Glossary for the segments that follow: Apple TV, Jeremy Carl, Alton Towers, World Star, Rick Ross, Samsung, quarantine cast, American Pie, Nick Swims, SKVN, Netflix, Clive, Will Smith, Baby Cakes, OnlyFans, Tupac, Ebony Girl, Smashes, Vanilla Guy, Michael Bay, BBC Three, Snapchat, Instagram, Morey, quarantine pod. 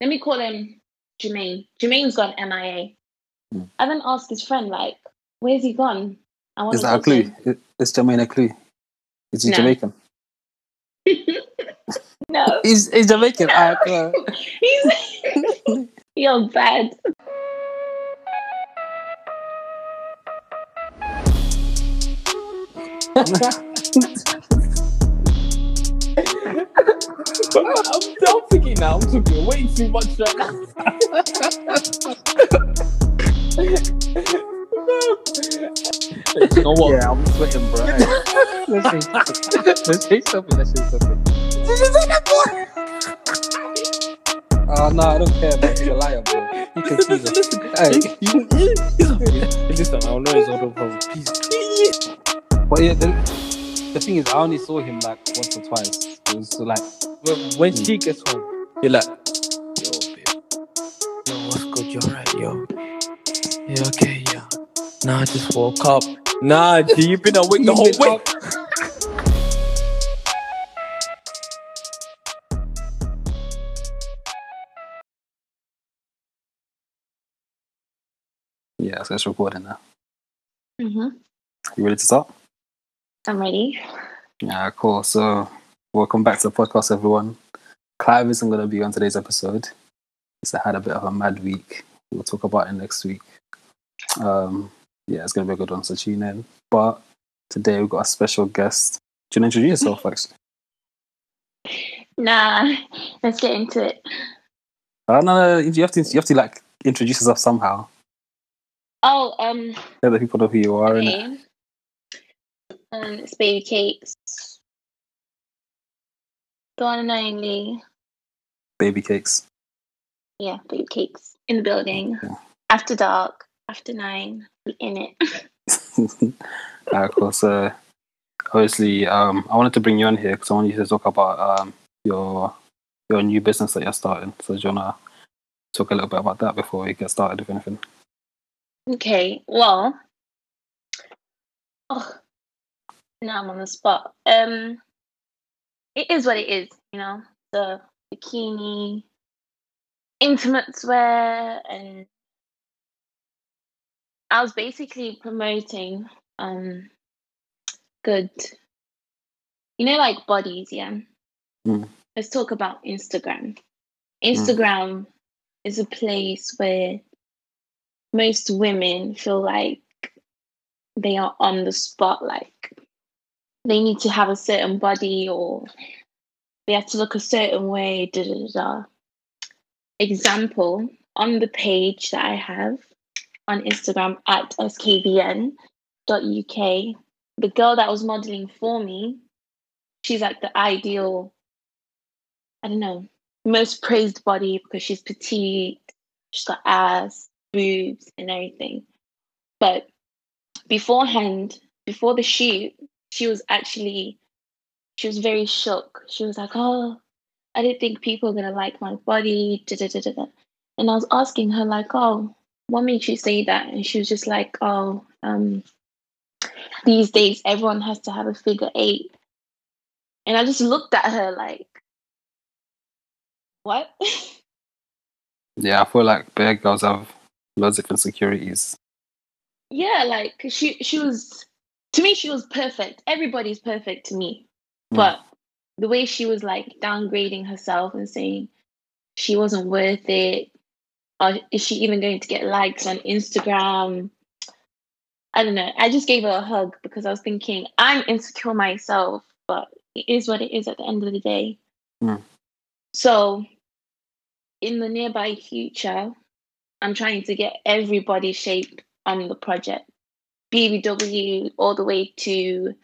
Let me call him Jermaine. Jermaine's gone MIA. Mm. I then asked his friend, like, where's he gone? Is that a clue? Is Jermaine a clue? Is he Jamaican? No. He's Jamaican. No. He's... You're bad. I'm thinking now. I'm talking way too much right now. Hey, you know what? Yeah, I'm sweating, bro. Let's say something. Did you say that, boy? Oh, no, I don't care, man. You're a liar, bro. You can see that. Listen, I know it's all over. Peace. But yeah, the thing is, I only saw him like once or twice. It was like when she gets home, you're like, yo, babe, yo, what's good? You're right, yo. Yeah, okay, yeah. Nah, I just woke up. Nah, G, you've been awake the whole week. Yeah, so it's recording now. Mhm. You ready to start? I'm ready. Yeah, cool. So, welcome back to the podcast, everyone. Clive isn't going to be on today's episode. He's had a bit of a mad week. We'll talk about it next week. Yeah, it's going to be a good one, so tune in. But today we've got a special guest. Do you want to introduce yourself, actually? Nah, let's get into it. No, you have to like introduce yourself somehow. Oh, let the people know who you are. Okay. And it's Baby Cakes. The one and only. Baby Cakes. Yeah, Baby Cakes. In the building. Okay. After dark. After 9. Be in it. Alright, cool. So, obviously, I wanted to bring you on here because I want you to talk about your new business that you're starting. So, do you want to talk a little bit about that before we get started, if anything? Okay, well... Oh. Now I'm on the spot. It is what it is, you know. The bikini, intimate wear, and I was basically promoting good, you know, like bodies. Yeah. Mm. Let's talk about Instagram. Instagram is a place where most women feel like they are on the spotlight. They need to have a certain body, or they have to look a certain way. Example, on the page that I have on Instagram at SKVN.uk, the girl that was modeling for me, she's like the ideal, I don't know, most praised body because she's petite, she's got ass, boobs, and everything. But beforehand, before the shoot, she was very shook. She was like, oh, I didn't think people were going to like my body. And I was asking her, like, oh, what made you say that? And she was just like, oh, these days everyone has to have a figure 8. And I just looked at her like, what? Yeah, I feel like big girls have lots of insecurities. Yeah, like she was... To me, she was perfect. Everybody's perfect to me. But the way she was like downgrading herself and saying she wasn't worth it, or is she even going to get likes on Instagram? I don't know. I just gave her a hug because I was thinking, I'm insecure myself, but it is what it is at the end of the day. Mm. So in the nearby future, I'm trying to get everybody shaped on the project. BBW all the way to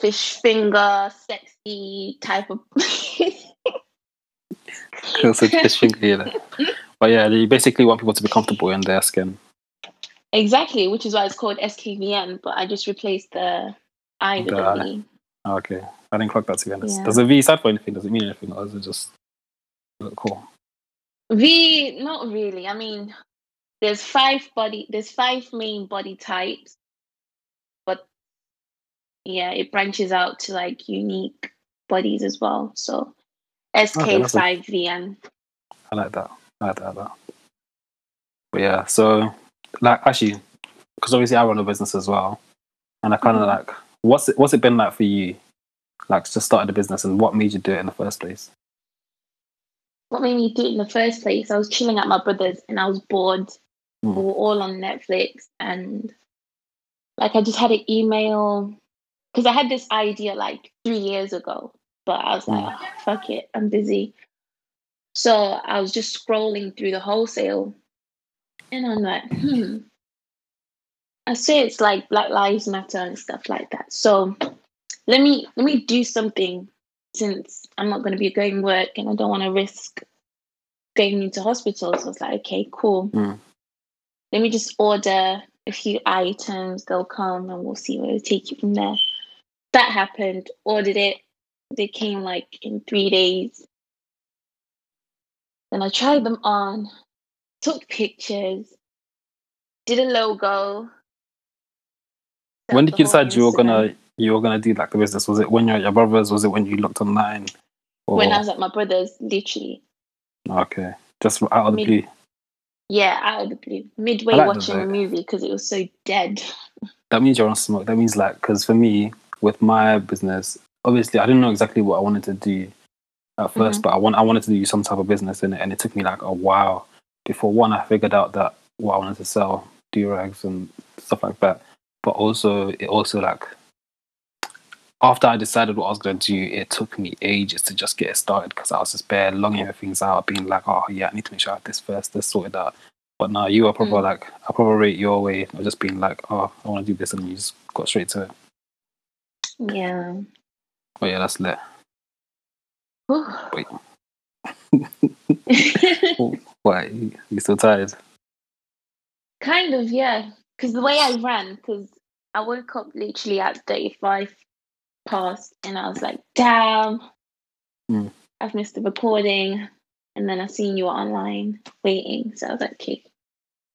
fish finger, sexy type of. Fish finger, yeah. But yeah, you basically want people to be comfortable in their skin. Exactly, which is why it's called SKVN. But I just replaced the I with the V. Okay, I didn't clock that together. Yeah. Does the V stand for anything? Does it mean anything, or does it just look cool? V, not really. I mean. There's 5 main body types, but yeah, it branches out to like unique bodies as well. So SKVN. I like that. I like that. But yeah, so like actually, because obviously I run a business as well, and I kind of like, what's it been like for you, like to start the business, and what made you do it in the first place? What made me do it in the first place? I was chilling at my brother's and I was bored. We were all on Netflix, and like I just had an email because I had this idea like 3 years ago, but I was like, oh, fuck it, I'm busy. So I was just scrolling through the wholesale, and I'm like, I say it's like Black Lives Matter and stuff like that. So let me do something, since I'm not going to be going work and I don't want to risk going into hospital. So I was like, okay, cool. Let me just order a few items. They'll come and we'll see where it'll take you from there. That happened. Ordered it. They came like in 3 days. Then I tried them on, took pictures, did a logo. When did you decide you were gonna do like the business? Was it when you were at your brother's? Was it when you looked online? Or... When I was at my brother's, literally. Okay, just out of the blue. Yeah, out of the blue. Midway watching a movie because it was so dead. That means you're on smoke. That means like, because for me with my business, obviously I didn't know exactly what I wanted to do at first, but I wanted to do some type of business in it, and it took me like a while before one I figured out that what I wanted to sell, do-rags and stuff like that. But also like after I decided what I was going to do, it took me ages to just get it started because I was just bare longing everything out, being like, oh yeah, I need to make sure I have this first, this sorted out. But now you are probably like, I probably rate your way of just being like, oh, I want to do this, and you just got straight to it. Yeah. Oh yeah, that's lit. Wait. Why? You still tired? Kind of, yeah. Because the way I ran, because I woke up literally at 35 past, and I was like, damn, I've missed the recording. And then I seen you were online waiting, so I was like, okay.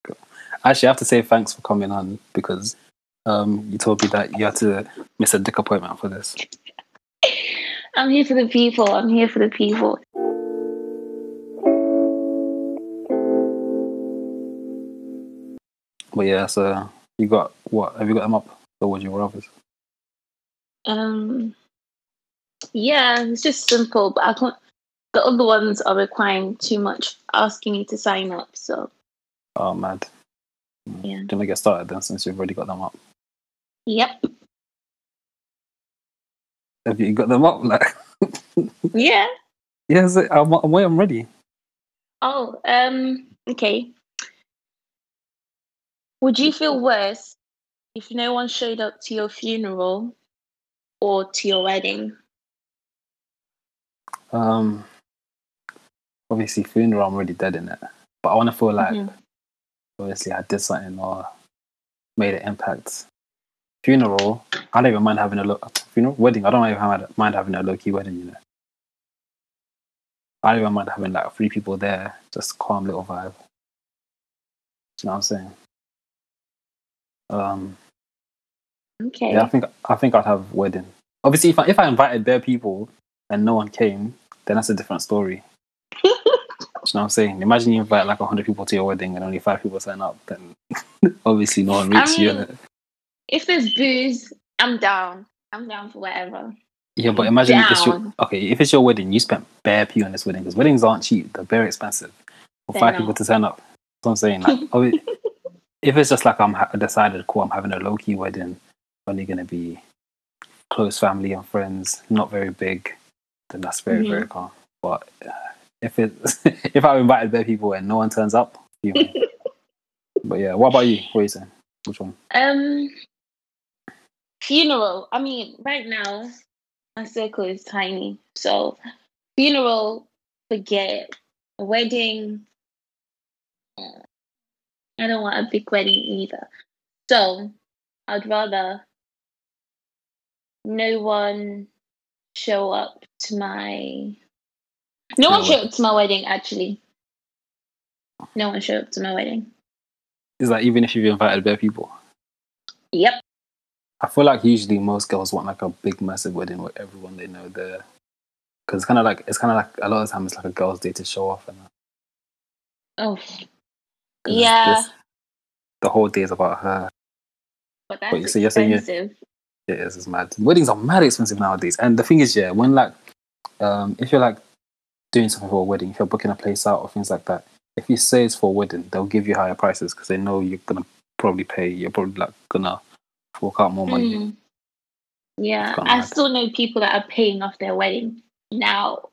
Cool. Actually, I have to say thanks for coming on, because you told me that you had to miss a dick appointment for this. I'm here for the people. I'm here for the people. But yeah, so you got what? Have you got them up? Or was your office? Yeah, it's just simple. But I can't. The other ones are requiring too much, asking me to sign up. So. Oh, mad. Yeah. Can we get started then? Since you've already got them up. Yep. Have you got them up? Like, yeah. Yes, I'm ready. Oh, okay. Would you feel worse if no one showed up to your funeral or to your wedding? Obviously, funeral, I'm already dead in it. But I want to feel like, obviously, I did something or made an impact. Funeral, I don't even mind having a look. Funeral, wedding, I don't even mind having a low-key wedding, you know. I don't even mind having like 3 people there, just calm little vibe. You know what I'm saying? Okay. Yeah, I think I'd have wedding. Obviously, if I invited their people and no one came, then that's a different story. You know what I'm saying? Imagine you invite like 100 people to your wedding and only 5 people turn up, then obviously no one meets you. If there's booze, I'm down. I'm down for whatever. Yeah, but imagine if it's your wedding, you spent bare pee on this wedding, because weddings aren't cheap; they're very expensive. For 5 people to turn up, that's what I'm saying. Like, if it's just like I decided, cool, I'm having a low key wedding, only going to be close family and friends, not very big, then that's very very calm. But if I invited bare people and no one turns up, you know. But yeah, what about you? What are you saying? Which one? Funeral. I mean, right now, my circle is tiny. So, funeral, forget it. A wedding, I don't want a big wedding either. So, I'd rather no one show up to my wedding, actually. No one showed up to my wedding. Is that even if you've invited bare people? Yep. I feel like usually most girls want like a big massive wedding where everyone they know there. Because it's kind of like a lot of the time it's like a girls' day to show off and that. Oh, yeah. The whole day is about her. But that's expensive. It is. It's mad. Weddings are mad expensive nowadays. And the thing is, yeah, when like, if you're like doing something for a wedding, if you're booking a place out or things like that, if you say it's for a wedding, they'll give you higher prices because they know you're gonna probably pay. You're probably like gonna fork out more money. Mm. Yeah, I still know people that are paying off their wedding now,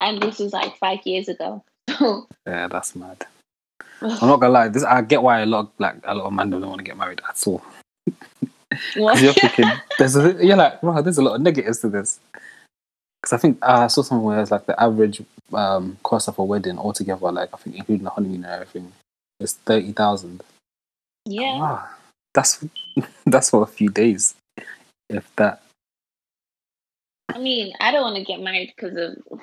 and this was like 5 years ago. Yeah, that's mad. I'm not gonna lie. This I get why a lot of men don't want to get married at all. What? You're thinking, you're like, wow, there's a lot of negatives to this. Because I think I saw somewhere it's like the average cost of a wedding altogether, like I think including the honeymoon and everything, is 30,000. Yeah, wow, that's for a few days, if that. I mean, I don't want to get married because of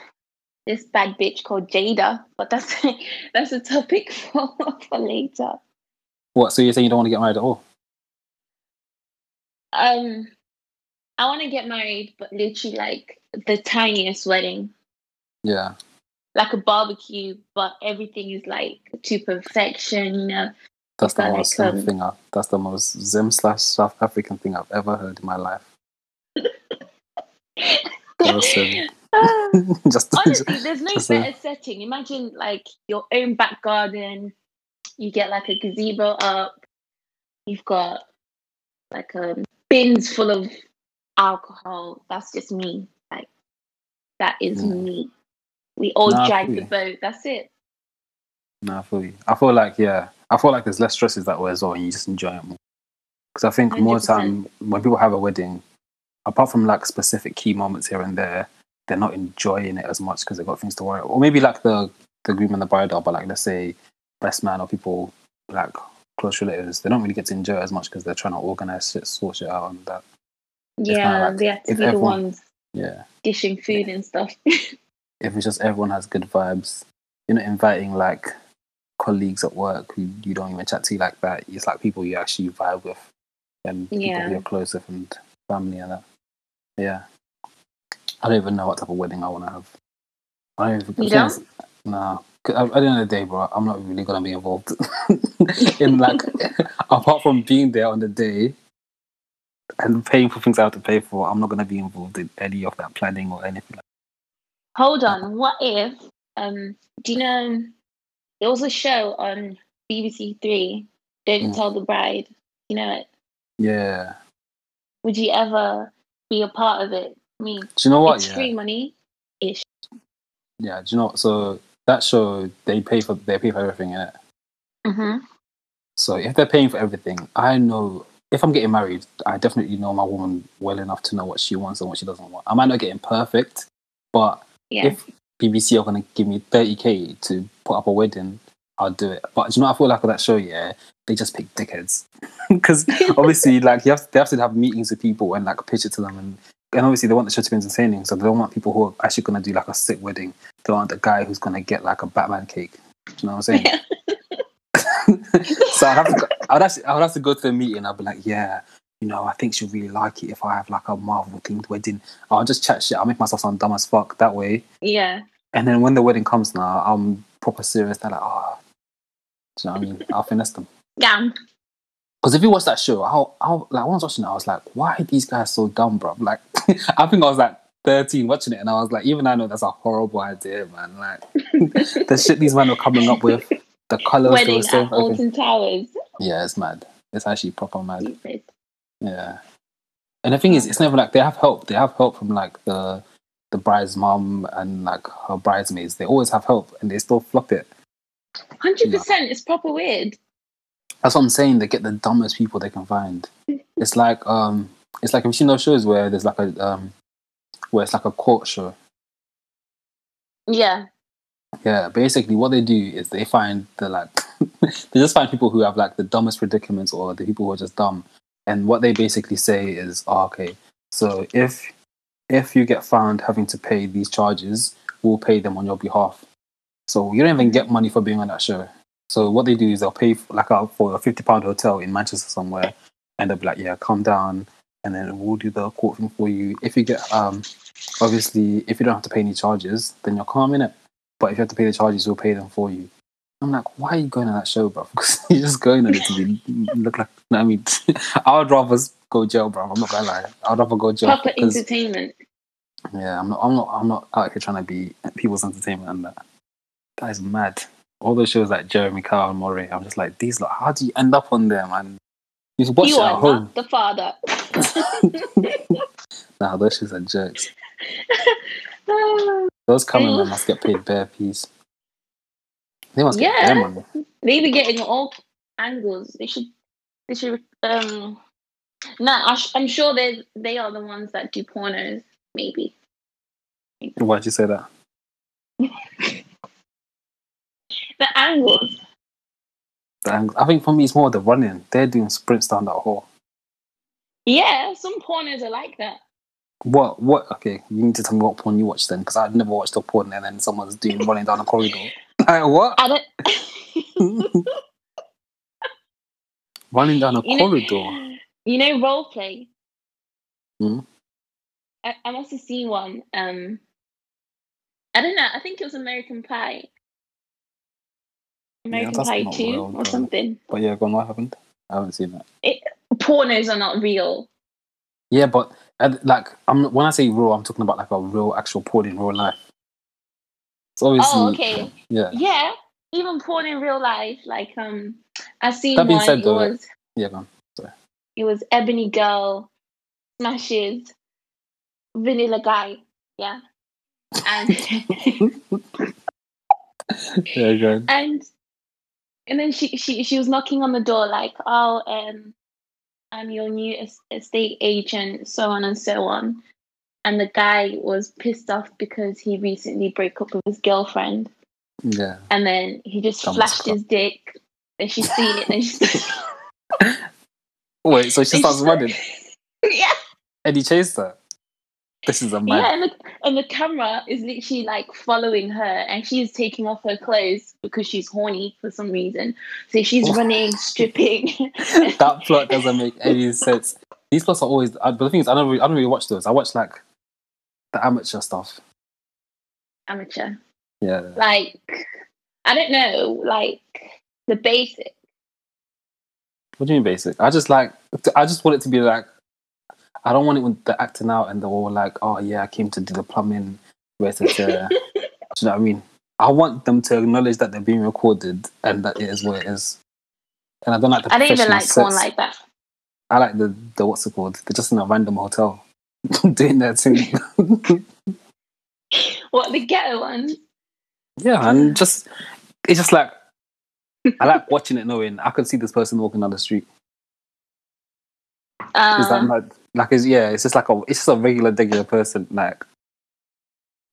this bad bitch called Jada, but that's a topic for later. What? So you're saying you don't want to get married at all? I want to get married, but literally like the tiniest wedding. Yeah. Like a barbecue, but everything is like to perfection, you know. That's the most thing. That's the most Zim/South African thing I've ever heard in my life. Honestly, there's no better setting. Imagine like your own back garden. You get like a gazebo up. You've got like bins full of alcohol. That's just me. Like that is me. We all drag the boat. That's it. No, I feel you. I feel like there's less stresses that way as well, and you just enjoy it more. Because I think 100%. More time when people have a wedding, apart from like specific key moments here and there, they're not enjoying it as much because they've got things to worry about. Or maybe like the groom and the bride are, but like let's say best man or people like close relatives, they don't really get to enjoy it as much because they're trying to organize shit, sort shit out and that. Yeah, like, they have to be the ones dishing food and stuff. If it's just everyone has good vibes, you're not inviting like colleagues at work who you don't even chat to like that. It's like people you actually vibe with and people you're close with and family and that. Yeah. I don't even know what type of wedding I want to have. I don't even... You don't? No. At the end of the day, bro, I'm not really going to be involved. In like, apart from being there on the day and paying for things I have to pay for, I'm not going to be involved in any of that planning or anything like that. Hold on. What if... do you know... There was a show on BBC Three, Don't Tell the Bride. You know it? Yeah. Would you ever be a part of it? I mean, do you know what? It's free money-ish. Yeah, do you know what? So that show, they pay for everything in it. Mm-hmm. So if they're paying for everything, I know, if I'm getting married, I definitely know my woman well enough to know what she wants and what she doesn't want. I might not get imperfect, but if BBC are going to give me 30k to put up a wedding, I'll do it. But do you know what I feel like on that show? Yeah, they just pick dickheads because obviously like they have to have meetings with people and like pitch it to them and obviously they want the show to be entertaining, so they don't want people who are actually going to do like a sick wedding. They want the guy who's going to get like a Batman cake. Do you know what I'm saying? So I would have to go to the meeting. I'd be like, yeah, you know, I think she'll really like it if I have like a Marvel themed wedding. I'll just chat shit. I'll make myself sound dumb as fuck that way. Yeah. And then when the wedding comes now, I'm proper serious. They're like, oh, do you know what I mean? I'll finesse them. Damn. Because if you watch that show, I was watching it, I was like, why are these guys so dumb, bro? Like, I think I was like 13 watching it, and I was like, even I know that's a horrible idea, man. Like, the shit these men were coming up with, the colours. Wedding at Alton Towers. Yeah, it's mad. It's actually proper mad. Stupid. Yeah. And the thing is, it's never like they have help. They have help from like the bride's mum and like her bridesmaids. They always have help and they still flop it. 100%. It's proper weird. That's what I'm saying. They get the dumbest people they can find. It's like have you seen those shows where there's like a where it's like a court show? Yeah. Yeah, basically what they do is they find the like they just find people who have like the dumbest predicaments or the people who are just dumb. And what they basically say is, oh, okay, so if you get found having to pay these charges, we'll pay them on your behalf. So you don't even get money for being on that show. So what they do is they'll pay for, like for a £50 hotel in Manchester somewhere, and they'll be like, yeah, come down, and then we'll do the court thing for you. If you get obviously if you don't have to pay any charges, then you're calm in it. But if you have to pay the charges, we'll pay them for you. I'm like, why are you going on that show, bro? Because you're just going on it to be look like. I mean, I would rather go jail, bro. I'm not gonna lie. I'd rather go jail. Proper entertainment. Yeah, I'm not out here trying to be people's entertainment and that. That is mad. All those shows like Jeremy Carl and Morey, I'm just like, these lot, how do you end up on them? And you watch it at home. You are not the father. Nah, those shows are jerks. Those cameramen must get paid bare piece. They must get their money. They be getting all angles. They should. I'm sure they are the ones that do pornos. Maybe. Why'd you say that? The angles. I think for me, it's more the running. They're doing sprints down that hole. Yeah, some pornos are like that. What? Okay, you need to tell me what porn you watch then, because I've never watched a porn and then someone's doing running down a corridor. Like, what? I don't... Running down a corridor. You know, role play. Mm? I must have seen one. I don't know. I think it was American Pie. American Pie 2 real, or something. But yeah, go on, what happened? I haven't seen that. Pornos are not real. Yeah, but like, when I say real, I'm talking about like a real, actual porn in real life. It's obviously, oh, okay. Yeah, even porn in real life. Like, I seen that being one. Said, though, it was, yeah, go on. Sorry. It was Ebony Girl, Smashes, Vanilla Guy. Yeah, and yeah, go on. And then she was knocking on the door like, oh, I'm your new estate agent, so on and so on. And the guy was pissed off because he recently broke up with his girlfriend. Yeah. And then he just flashed his dick. Then she's seen it. Then she's wait, so she starts running? Yeah. And he chased her? This is a man. Yeah, and the camera is literally like following her, and she's taking off her clothes because she's horny for some reason. So she's running, stripping. That plot doesn't make any sense. These plots are always. But the thing is, I don't really watch those. I watch like the amateur stuff. Amateur. Yeah. Like, I don't know, like the basic. What do you mean basic? I just want it to be like. I don't want it with the acting out and they're all like, oh yeah, I came to do the plumbing. Do you know what I mean? I want them to acknowledge that they're being recorded and that it is what it is. And I don't like the professional sets. I don't even like porn like that. I like the what's it called? They're just in a random hotel doing their thing. What, the ghetto ones? Yeah, and just, it's just like, I like watching it knowing I could see this person walking down the street. Is that mad? Like, it's just like it's just a regular person. Like,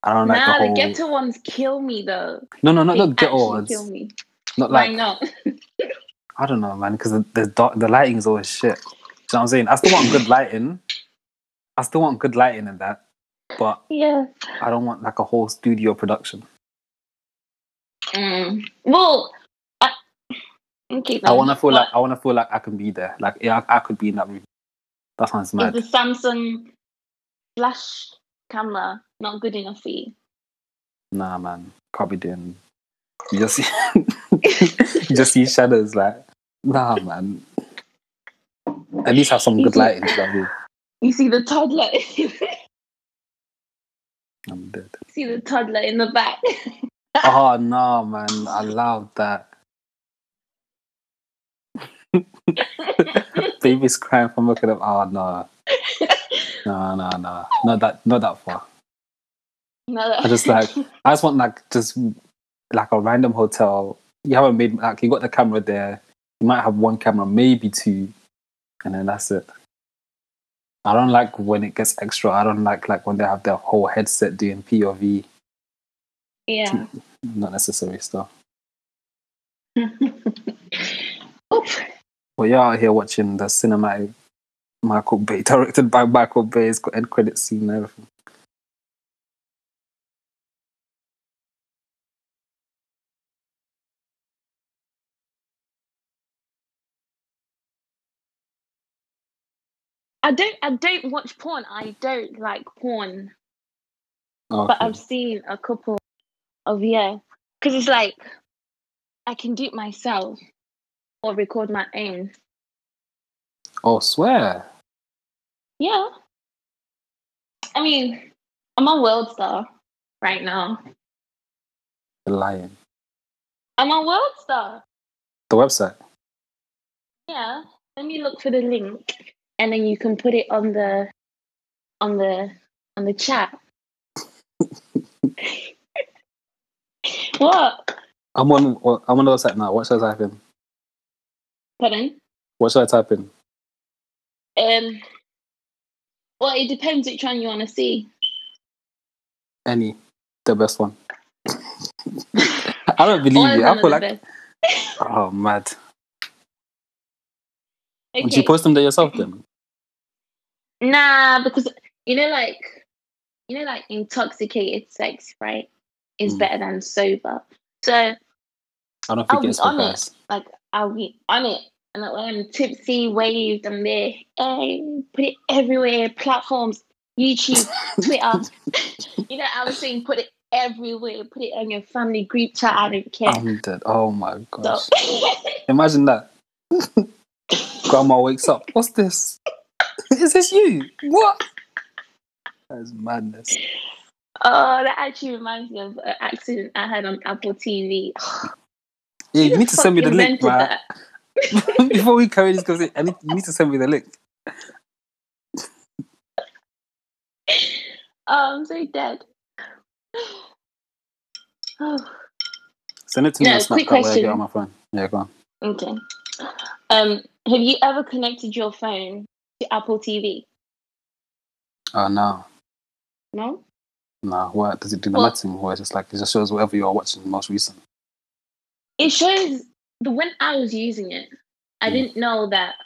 I don't like the whole... ghetto ones kill me though. No, not ghetto ones. Kill me. Not like. Why not? I don't know, man. Because the lighting is always shit. Do you know what I'm saying? I still want good lighting. in that, but yeah, I don't want like a whole studio production. Well. I want to feel like I can be there. Like, yeah, I could be in that room. That sounds mad. Is the Samsung flash camera not good enough for you? Nah, man, can't be doing. You just see, shadows. Like, nah, man. At least have some good lighting. You see the toddler. I'm dead. You see the toddler in the back. Oh no, man! I love that. Baby's crying from looking up. Oh no. No. Not that far. I just like want like just like a random hotel. You haven't made like you got the camera there. You might have one camera, maybe two, and then that's it. I don't like when it gets extra. I don't like when they have their whole headset doing POV. Yeah. It's not necessary stuff. Well, you're out here watching the cinematic Michael Bay, directed by Michael Bay. It's got end credits scene and everything. I don't watch porn. I don't like porn. Okay. But I've seen a couple of, yeah. Because it's like, I can do it myself or record my own. Oh, swear. Yeah. I mean, I'm on World Star right now. The lion. I'm on World Star. The website? Yeah. Let me look for the link. And then you can put it on the chat. What? I'm on the website now. What should I type in? Pardon? What should I type in? Well, it depends which one you want to see. Any. The best one. I don't believe you. I feel like... Oh, mad. Okay. Would you post them there yourself then? Nah, because, like intoxicated sex, right, is better than sober. So, I'll be on it. Like, I'll be on it. And like, when I'm tipsy, waved, I'm there. Hey, put it everywhere. Platforms, YouTube, Twitter. I was saying put it everywhere. Put it on your family group chat. I don't care. I'm dead. Oh, my gosh. So. Imagine that. Grandma wakes up. What's this? Is this you? What? That is madness. Oh, that actually reminds me of an accident I had on Apple TV. Yeah, you need to send me the link, man. Before we carry this conversation, you need to send me the link. Oh, I'm so dead. Oh. Send it to me on Snapchat where I get on my phone. Yeah, go on. Okay. Have you ever connected your phone to Apple TV? Oh, no. No? No. What? Does it do the matching? Or is it just like, it just shows whatever you're watching most recent? It shows, but when I was using it, I didn't know that.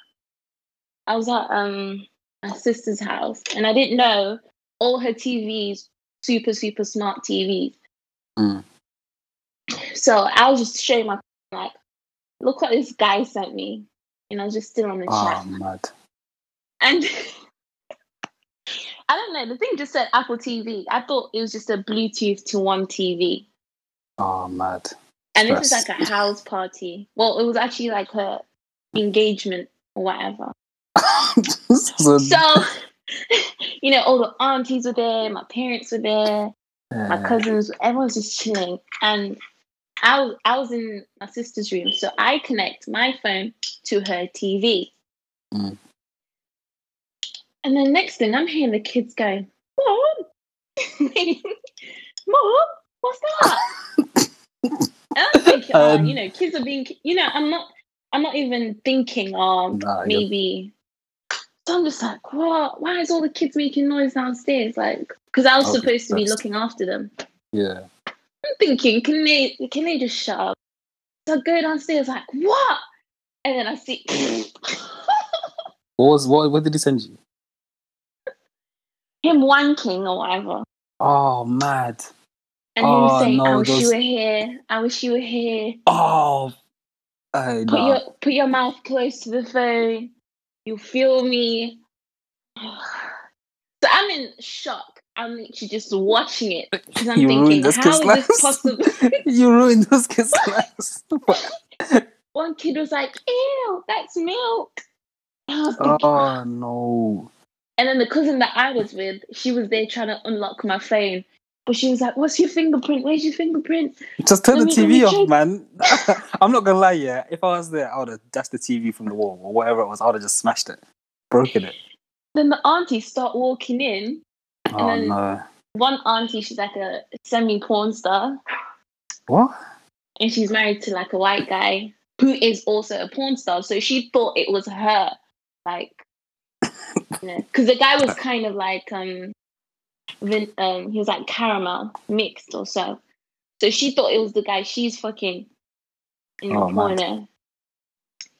I was at my sister's house, and I didn't know all her TVs, super, super smart TVs. Mm. So I was just showing my phone, like, look what this guy sent me. And I was just still on the chat. Mad. And I don't know. The thing just said Apple TV. I thought it was just a Bluetooth to one TV. Oh, mad. And stress. This is like a house party. Well, it was actually like her engagement or whatever. So, all the aunties were there. My parents were there. Yeah. My cousins. Everyone's just chilling. And I was in my sister's room, so I connect my phone to her TV. Mm. And then next thing, I'm hearing the kids going, Mom, Mom, what's that? And I'm thinking, kids are being, I'm not even thinking, maybe. So I'm just like, what? Why is all the kids making noise downstairs? Like, because I was supposed to be looking after them. Yeah. I'm thinking, can they just shut up? So I go downstairs like, what? And then I see. What did he send you? Him wanking or whatever. Oh, mad. And him saying, I wish you were here. Oh. Put your mouth close to the phone. You'll feel me. So I'm in shock. I'm literally just watching it because I'm thinking, how is this possible? You ruined those kids' lives. One kid was like, ew, that's milk. And I was thinking, oh, no. And then the cousin that I was with, she was there trying to unlock my phone. But she was like, what's your fingerprint? Where's your fingerprint? Just turn the TV off, man. I'm not going to lie, yeah. If I was there, I would have dashed the TV from the wall or whatever it was. I would have just smashed it, broken it. Then the aunties start walking in. And then one auntie, she's like a semi-porn star. What? And she's married to like a white guy who is also a porn star. So she thought it was her. Like, because the guy was kind of like, he was like caramel mixed or so. So she thought it was the guy she's fucking in the corner.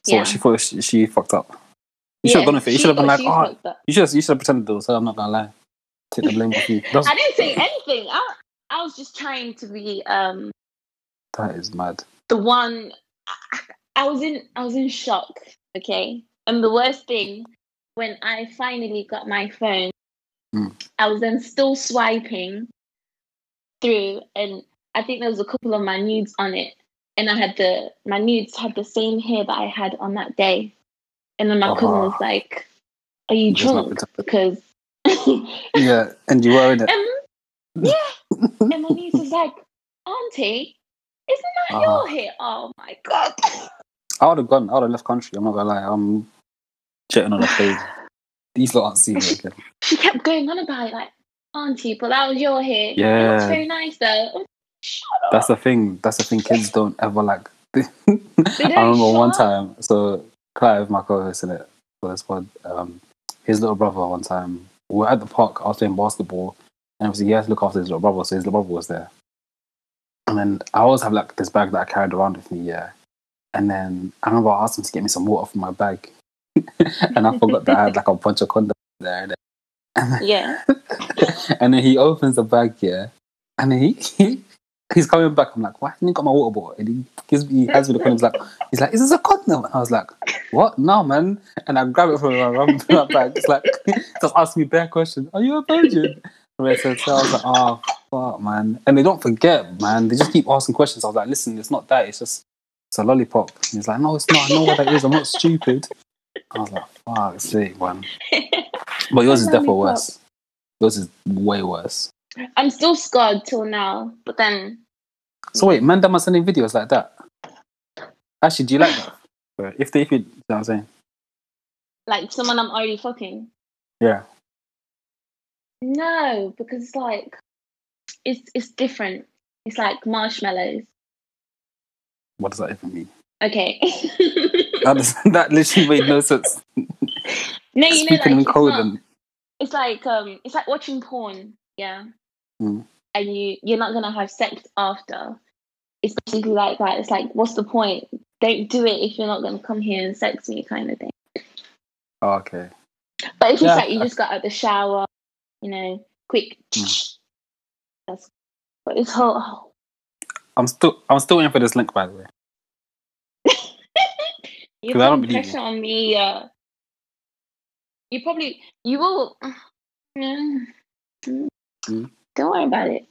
So yeah. She thought she fucked up. You should have gone with it. You should have been like, you should have pretended it was her. I'm not going to lie. Take the blame off you. I didn't say anything. I was just trying to be. That is mad. The one I was in shock. Okay, and the worst thing when I finally got my phone, I was then still swiping through, and I think there was a couple of my nudes on it, and I had my nudes had the same hair that I had on that day. And then my cousin was like, "Are you drunk?" Because yeah, and you were in it. Yeah, and my niece was like, "Auntie, isn't that your hair?" Oh my god! I would have gone. I would have left country. I'm not gonna lie. I'm shitting on her face. These lot aren't seeing me again. She kept going on about it, like, "Auntie, but that was your hair. Yeah, it's very nice though." Like, shut up. That's the thing. Kids don't ever like. I remember one time. So Clive, my co-host in it for this pod, his little brother one time. We were at the park. I was playing basketball. And obviously, he has to look after his little brother, so his little brother was there. And then I always have like this bag that I carried around with me, yeah. And then I remember I asked him to get me some water from my bag, and I forgot that I had like a bunch of condoms there. Yeah. And then he opens the bag, yeah, and then he's coming back. I'm like, why didn't you got my water bottle? And he gives me, he hands me the condoms. He's like, is this a condom? And I was like, what? No, man. And I grab it from my bag. It's like, just ask me bare questions. Are you a virgin? So I was like, oh, fuck, man. And they don't forget, man. They just keep asking questions. I was like, listen, it's not that. It's just, it's a lollipop. And he's like, no, it's not. I know what that is. I'm not stupid. I was like, fuck's sake, man. But yours is definitely worse. Yours is way worse. I'm still scarred till now, but then... So wait, man, them are sending videos like that? Actually, do you like that? You know what I'm saying? Like someone I'm already fucking? Yeah. No, because it's like it's different. It's like marshmallows. What does that even mean? Okay. that literally made no sense. No, you know, like, it's like it's like watching porn, yeah. And you're not gonna have sex after. It's basically like that. It's like, what's the point? Don't do it if you're not gonna come here and sex me, kind of thing. Oh, okay. But it's just like you just got out the shower. You know, quick. That's but it's whole. Oh. I'm still in for this link, by the way. You put pressure on me. You will. Don't worry about it.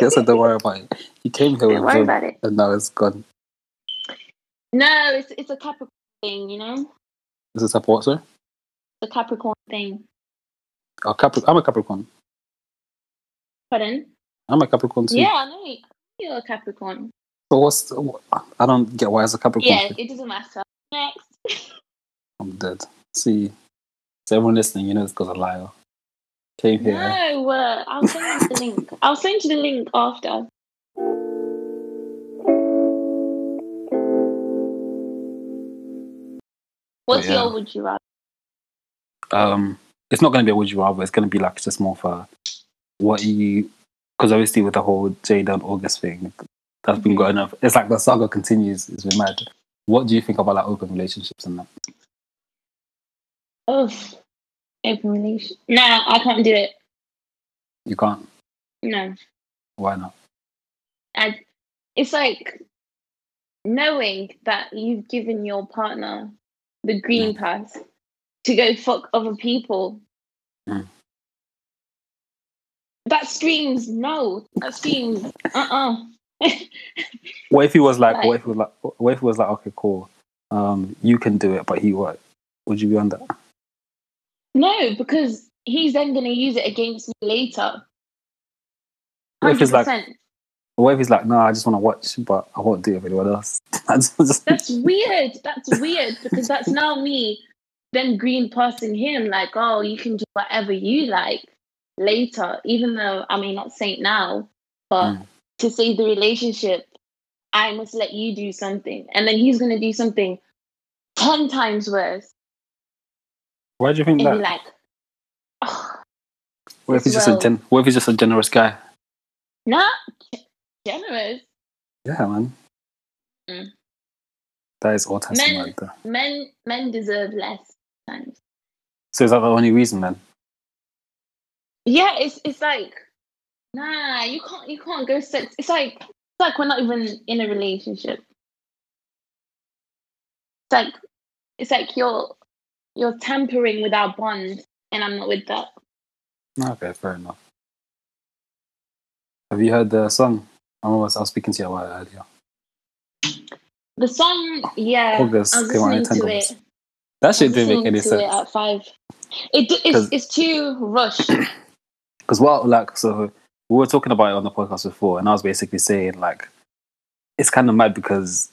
Yes, I don't worry about it. You came here with me, and now it's gone. No, it's a Capricorn thing, you know. Is it a what, sir? The Capricorn thing. Oh, I'm a Capricorn. Pardon? I'm a Capricorn too. Yeah, I know you're a Capricorn. So I don't get why it's a Capricorn. Yeah, it doesn't matter. Next. I'm dead. See, so everyone listening, you know it's because I lied. Came here. No, I'll send you the link. I'll send you the link after. What's your would you rather? It's not going to be a would you rather. It's going to be like just more for what you, because obviously with the whole Jada and August thing that's been going on, it's like the saga continues. It's been mad. What do you think about like open relationships and that? Open relationship? No, I can't do it. You can't? No. Why not? It's like knowing that you've given your partner the green pass to go fuck other people. That screams no. That screams What if he was like, what if he was like, okay, cool, you can do it, but he won't? Would you be on that? No, because he's then gonna use it against me later. 100%. What if he's like, no, I just want to watch, but I won't do it with anyone else. That's weird. That's weird, because that's now me then green passing him, like, oh, you can do whatever you like later, even though I may not say it now, but to save the relationship, I must let you do something. And then he's going to do something 10 times worse. Why do you think that? Like, what if he's just a generous guy? Not generous. Yeah, man. That is autism right there. Men deserve less times. So is that the only reason then? Yeah, it's like, nah, you can't go sex. It's like we're not even in a relationship. It's like you're You're tampering with our bond, and I'm not with that. Okay, fair enough. Have you heard the song? I was speaking to you about it earlier. The song, yeah. August, I was listening to it. That shit didn't make any sense. At 5. It's too rushed. Because so we were talking about it on the podcast before, and I was basically saying, like, it's kind of mad because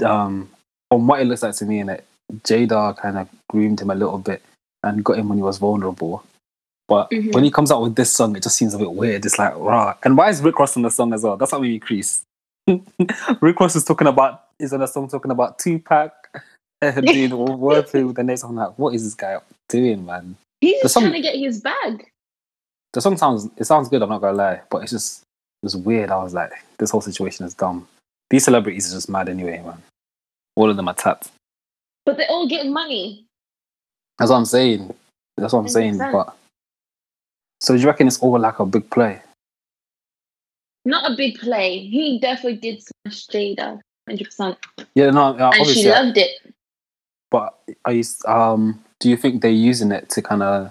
from what it looks like to me, and Jada kind of groomed him a little bit and got him when he was vulnerable. But when he comes out with this song, it just seems a bit weird. It's like, rah. And why is Rick Ross on the song as well? That's how we increase. Rick Ross is on a song talking about Tupac and doing wordplay with the next song. I'm like, what is this guy doing, man? He's just trying to get his bag. The song sounds good, I'm not gonna lie, but it was weird. I was like, this whole situation is dumb. These celebrities are just mad anyway, man. All of them are tapped. But they all get money. That's what I'm saying. But so do you reckon it's all like a big play? Not a big play. He definitely did smash Jada, 100%. Yeah, no, and she loved it. But do you think they're using it to kind of?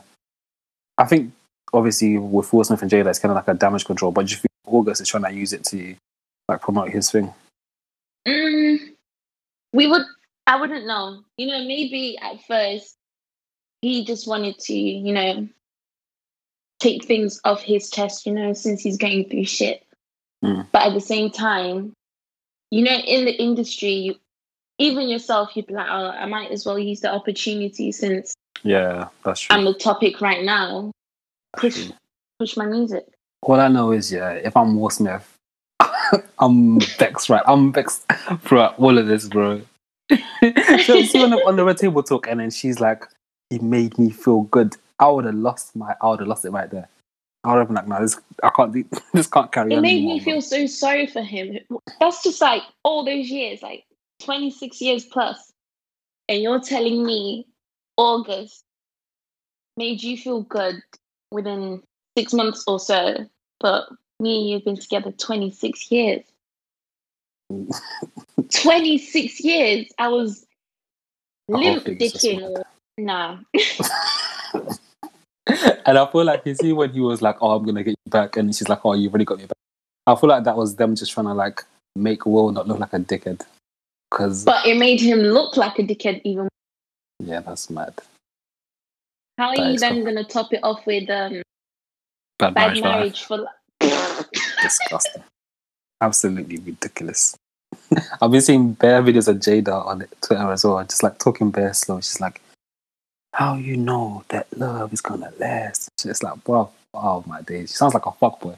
I think obviously with Will Smith and Jada, it's kind of like a damage control. But do you think August is trying to use it to like promote his thing? I wouldn't know. You know, maybe at first he just wanted to, you know, take things off his chest, you know, since he's going through shit. But at the same time, you know, in the industry, even yourself, you'd be like, oh, I might as well use the opportunity since that's true. I'm the topic right now. Push my music. All I know is, if I'm Will Smith, I'm vexed, right? I'm vexed throughout all of this, bro. She went on the Red Table Talk and then she's like, he made me feel good. I would have lost it right there. I would have been like, no, this can't carry on. It made me feel so sorry for him. That's just like all those years, like 26 years plus. And you're telling me August made you feel good within 6 months or so, but me and you have been together 26 years. 26 years, I was limp dicking. Nah. And I feel like, you see, when he was like, oh, I'm going to get you back, and she's like, oh, you've already got me back. I feel like that was them just trying to like make Will not look like a dickhead. But it made him look like a dickhead even more. Yeah, that's mad. How are you then going to top it off with bad marriage for life? Disgusting. Absolutely ridiculous. I've been seeing bare videos of Jada on Twitter as well, just like talking bare slow. She's like, how you know that love is gonna last? It's like, bro, oh my days. She sounds like a fuckboy.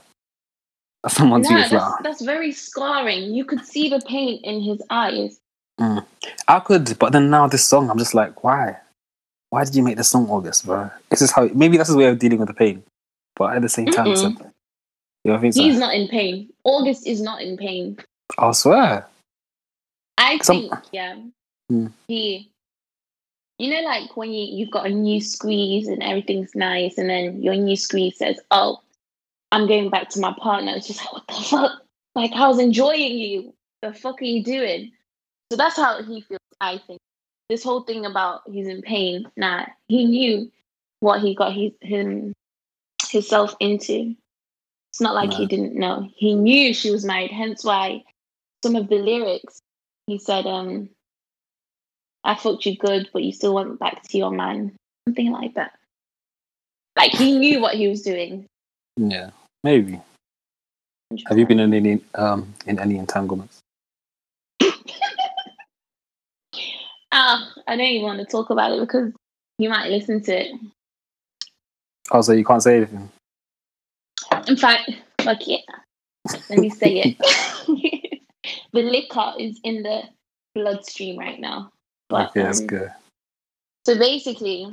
That's very scarring. You could see the pain in his eyes. I could, but then now this song, I'm just like, why? Why did you make this song August, bro? This is how. Maybe that's his way of dealing with the pain. But at the same time, it's like, you know, he's not in pain. August is not in pain. I swear. I think, he, you know, like when you've got a new squeeze and everything's nice, and then your new squeeze says, oh, I'm going back to my partner. It's just like, what the fuck? Like, I was enjoying you. The fuck are you doing? So that's how he feels, I think. This whole thing about he's in pain, he knew what he got himself into. It's not like he didn't know. He knew she was married, hence why some of the lyrics, he said, I fucked you good, but you still went back to your man. Something like that. Like, he knew what he was doing. Yeah, maybe. Have you been in any entanglements? I don't even want to talk about it because you might listen to it. Oh, so you can't say anything? In fact, fuck yeah. Let me say it. The liquor is in the bloodstream right now. But, okay, that's good. So basically,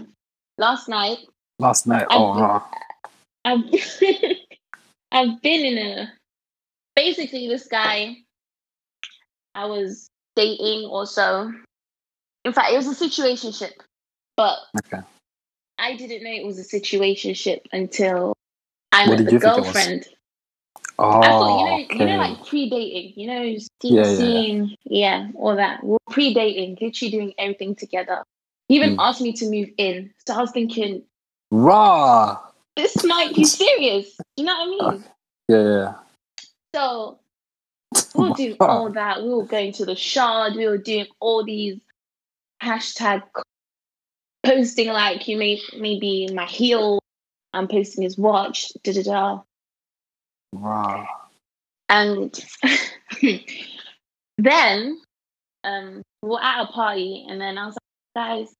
last night, I've been in basically this guy I was dating or so. In fact, it was a situationship, but I didn't know it was a situationship until I met the girlfriend. Oh, I thought, you know, like pre-dating, you know, seeing, all that. We're pre-dating, literally doing everything together. He even asked me to move in. So I was thinking, rah, this might be serious. You know what I mean? Yeah. So we were doing all that. We were going to the Shard. We were doing all these hashtag posting, like you maybe my heel. I'm posting his watch. Wow. And then we're at a party, and then I was like, guys,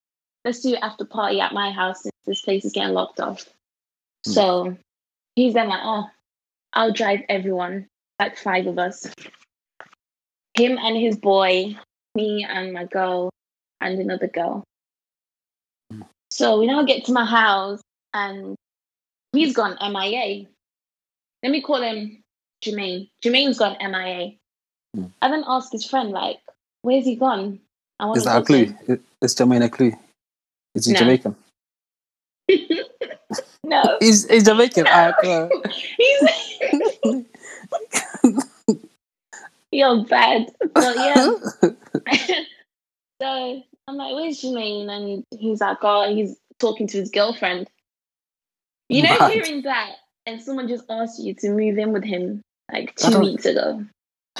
let's do after party at my house since this place is getting locked off. So he's then like, oh, I'll drive everyone, like 5 of us. Him and his boy, me and my girl, and another girl. So we now get to my house, and he's gone MIA. Let me call him Jermaine. Jermaine's gone MIA. I then asked his friend, like, where's he gone? Is that a clue? Is Jermaine a clue? Is he Jamaican? No. He's Jamaican. No. You're bad. But yeah. So I'm like, where's Jermaine? And he's like, oh, he's talking to his girlfriend. You know, hearing that, and someone just asked you to move in with him like 2 weeks ago.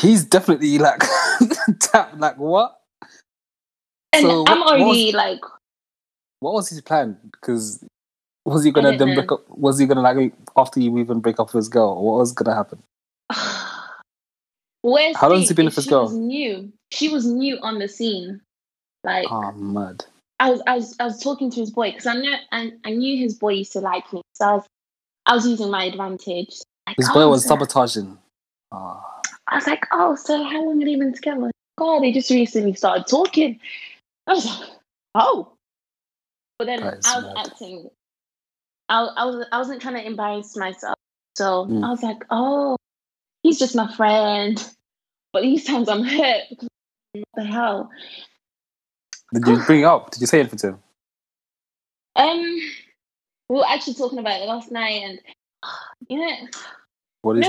He's definitely like, like what? And so, I'm already like, what was his plan? Because was he gonna then break up? Was he gonna like after you even break up with his girl? What was gonna happen? How long has he been with his girl? She was new on the scene. Like, oh, mad. I was talking to his boy because I knew his boy used to like me, so I was using my advantage. Like, his boy was sabotaging. I was like, oh, so how long have they been together? God, they just recently started talking. I was like, oh. But then I was acting. I wasn't trying to embarrass myself. So I was like, oh, he's just my friend. But these times I'm hurt because what the hell? Did you bring it up? Did you say anything to him? We were actually talking about it last night, and you know when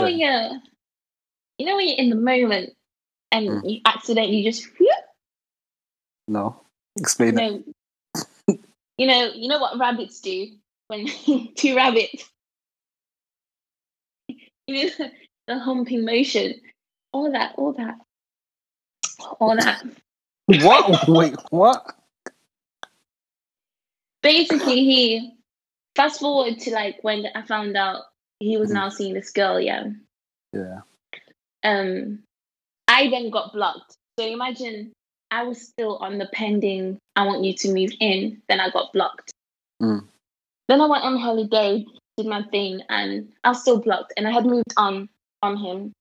you're in the moment and you accidentally just whoop? No, explain it. You know what rabbits do when two rabbits, you know, the humping motion, all that. What? Wait, what? Basically, fast forward to like when I found out he was now seeing this girl, yeah. I then got blocked. So imagine I was still on the pending, I want you to move in, then I got blocked. Then I went on holiday, did my thing, and I was still blocked, and I had moved on him.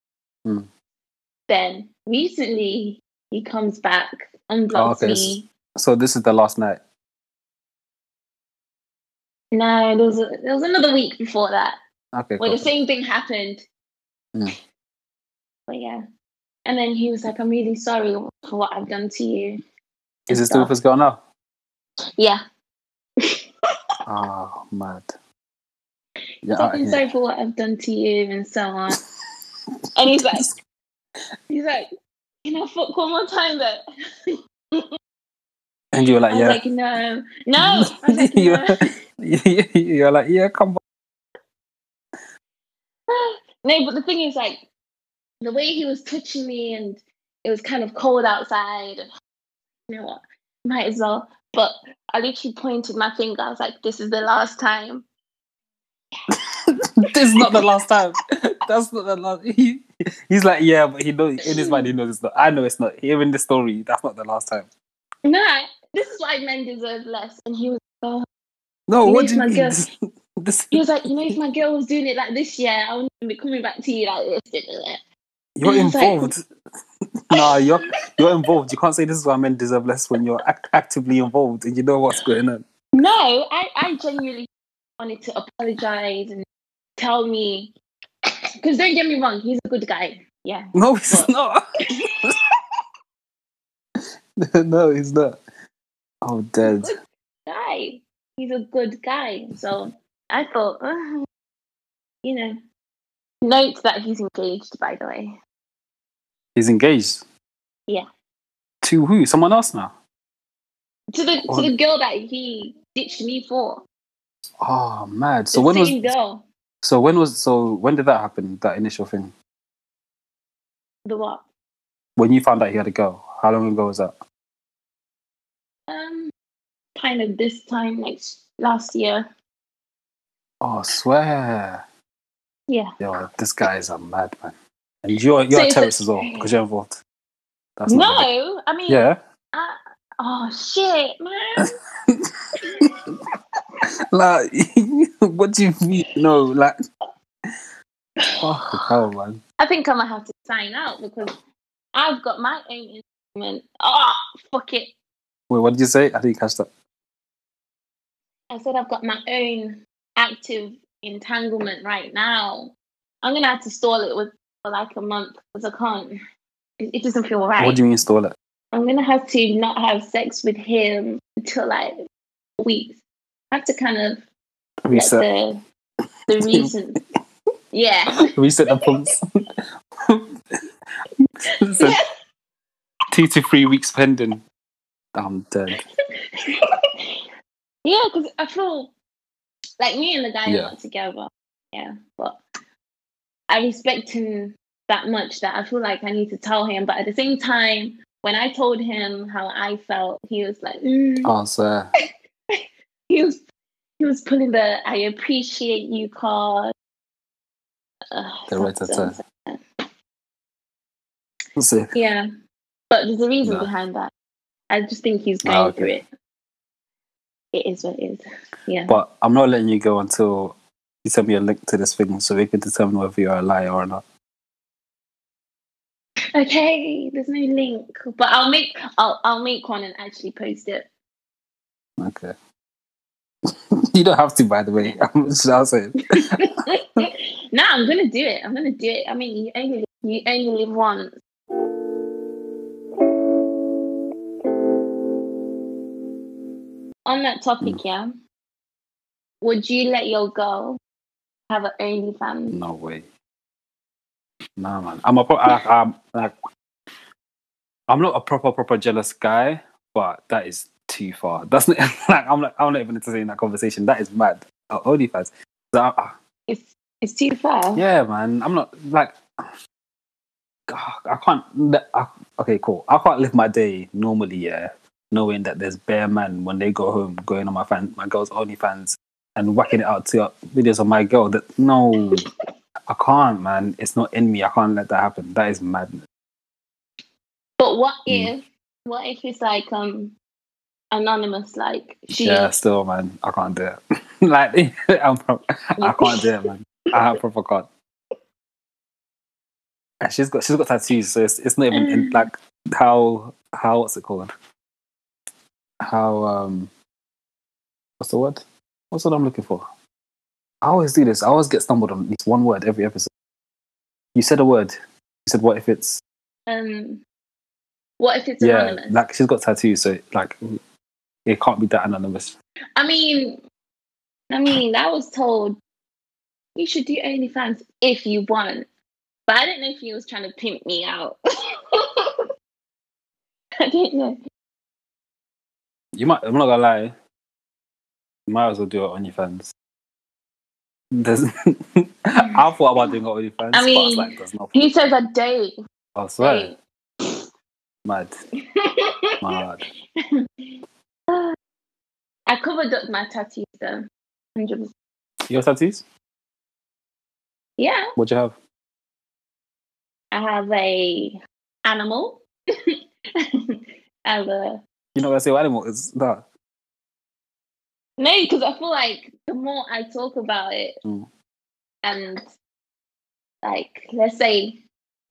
Then recently he comes back, unblocks me. So this is the last night? No, there was another week before that. Okay. Where the same thing happened. But yeah. And then he was like, I'm really sorry for what I've done to you. Is it still with his girl now? Yeah. Oh, mad. Yeah, I'm sorry for what I've done to you and so on. And he's like, can I fuck one more time though? And you were like, yeah. I was like, no. I was like, no. You're like, yeah, come on. No, but the thing is, like, the way he was touching me, and it was kind of cold outside, and you know what, might as well. But I literally pointed my finger. I was like, this is the last time. This is not the last time. That's not the last. He's like, yeah, but he knows in his mind, he knows it's not. I know it's not. Hearing the story, that's not the last time. No, this is why men deserve less. And he was like, oh, no, what do you mean? He was like, you know, if my girl was doing it like this year, I wouldn't be coming back to you like this. You're involved. Like, nah, you're involved. You can't say this is why men deserve less when you're actively involved and you know what's going on. No, I genuinely wanted to apologize and tell me, because don't get me wrong, he's a good guy. Yeah. No, he's not. No, he's not. Oh, dead. He's a good guy. So I thought, you know, note that he's engaged, by the way. He's engaged? Yeah. To who? Someone else now? To the girl that he ditched me for. Oh, mad. So when was the same girl? So when did that happen? That initial thing. The what? When you found out he had a girl, how long ago was that? Kind of this time last year. Oh, I swear. Yeah. Yo, this guy is a madman, and you're a terrorist as well because you're involved. That's no, I mean, yeah. Oh shit, man! Like, what do you mean? No, like, fuck the hell, man. I think I'm gonna have to sign out because I've got my own instrument. Ah, oh, fuck it. Wait, what did you say? I didn't catch that. I said I've got my own active entanglement right now. I'm gonna have to stall it for like a month because I can't. It doesn't feel right. What do you mean stall it? I'm gonna have to not have sex with him until like weeks. I have to kind of reset the reason. Yeah. Reset the pumps. So, 2 to 3 weeks pending. I'm dead. Yeah, because I feel like me and the guy are not together. Yeah, but I respect him that much that I feel like I need to tell him. But at the same time, when I told him how I felt, he was like, "Oh, sir." he was pulling the "I appreciate you" card. So. Yeah, but there's a reason behind that. I just think he's going through it. It is what it is. Yeah. But I'm not letting you go until you send me a link to this thing so we can determine whether you're a liar or not. Okay, there's no link. But I'll make one and actually post it. Okay. You don't have to, by the way. I'll say it. No, I'm gonna do it. I mean, you only live once. On that topic, yeah, would you let your girl have an OnlyFans? No way. Nah, man. I'm not a proper jealous guy, but that is too far. That's not, like I'm not even entertaining that conversation. That is mad. OnlyFans. It's too far. Yeah, man. I'm not like. I can't. Okay, cool. I can't live my day normally. Yeah. Knowing that there's bare man when they go home going on my girl's OnlyFans and whacking it out to videos of my girl. That no, I can't, man. It's not in me. I can't let that happen. That is madness. But what if it's like anonymous? Like still, man. I can't do it. Like I can't do it, man. I proper can't. And she's got tattoos, so it's not even in, like how what's it called? How what's the word? What's what I'm looking for? I always do this. I always get stumbled on at least one word every episode. You said a word. You said what if it's anonymous? Like she's got tattoos, so like it can't be that anonymous. I mean, I was told you should do OnlyFans if you want, but I didn't know if he was trying to pimp me out. I didn't know. I'm not gonna lie. You might as well do it on your fans. I thought about doing it on your fans. I mean, but it's like, he says a date. I swear. Date. Mad. I covered up my tattoos though. 100%. Your tattoos? Yeah. What do you have? I have a animal. I have a. You're not going to say what animal is that? No, because I feel like the more I talk about it and, like, let's say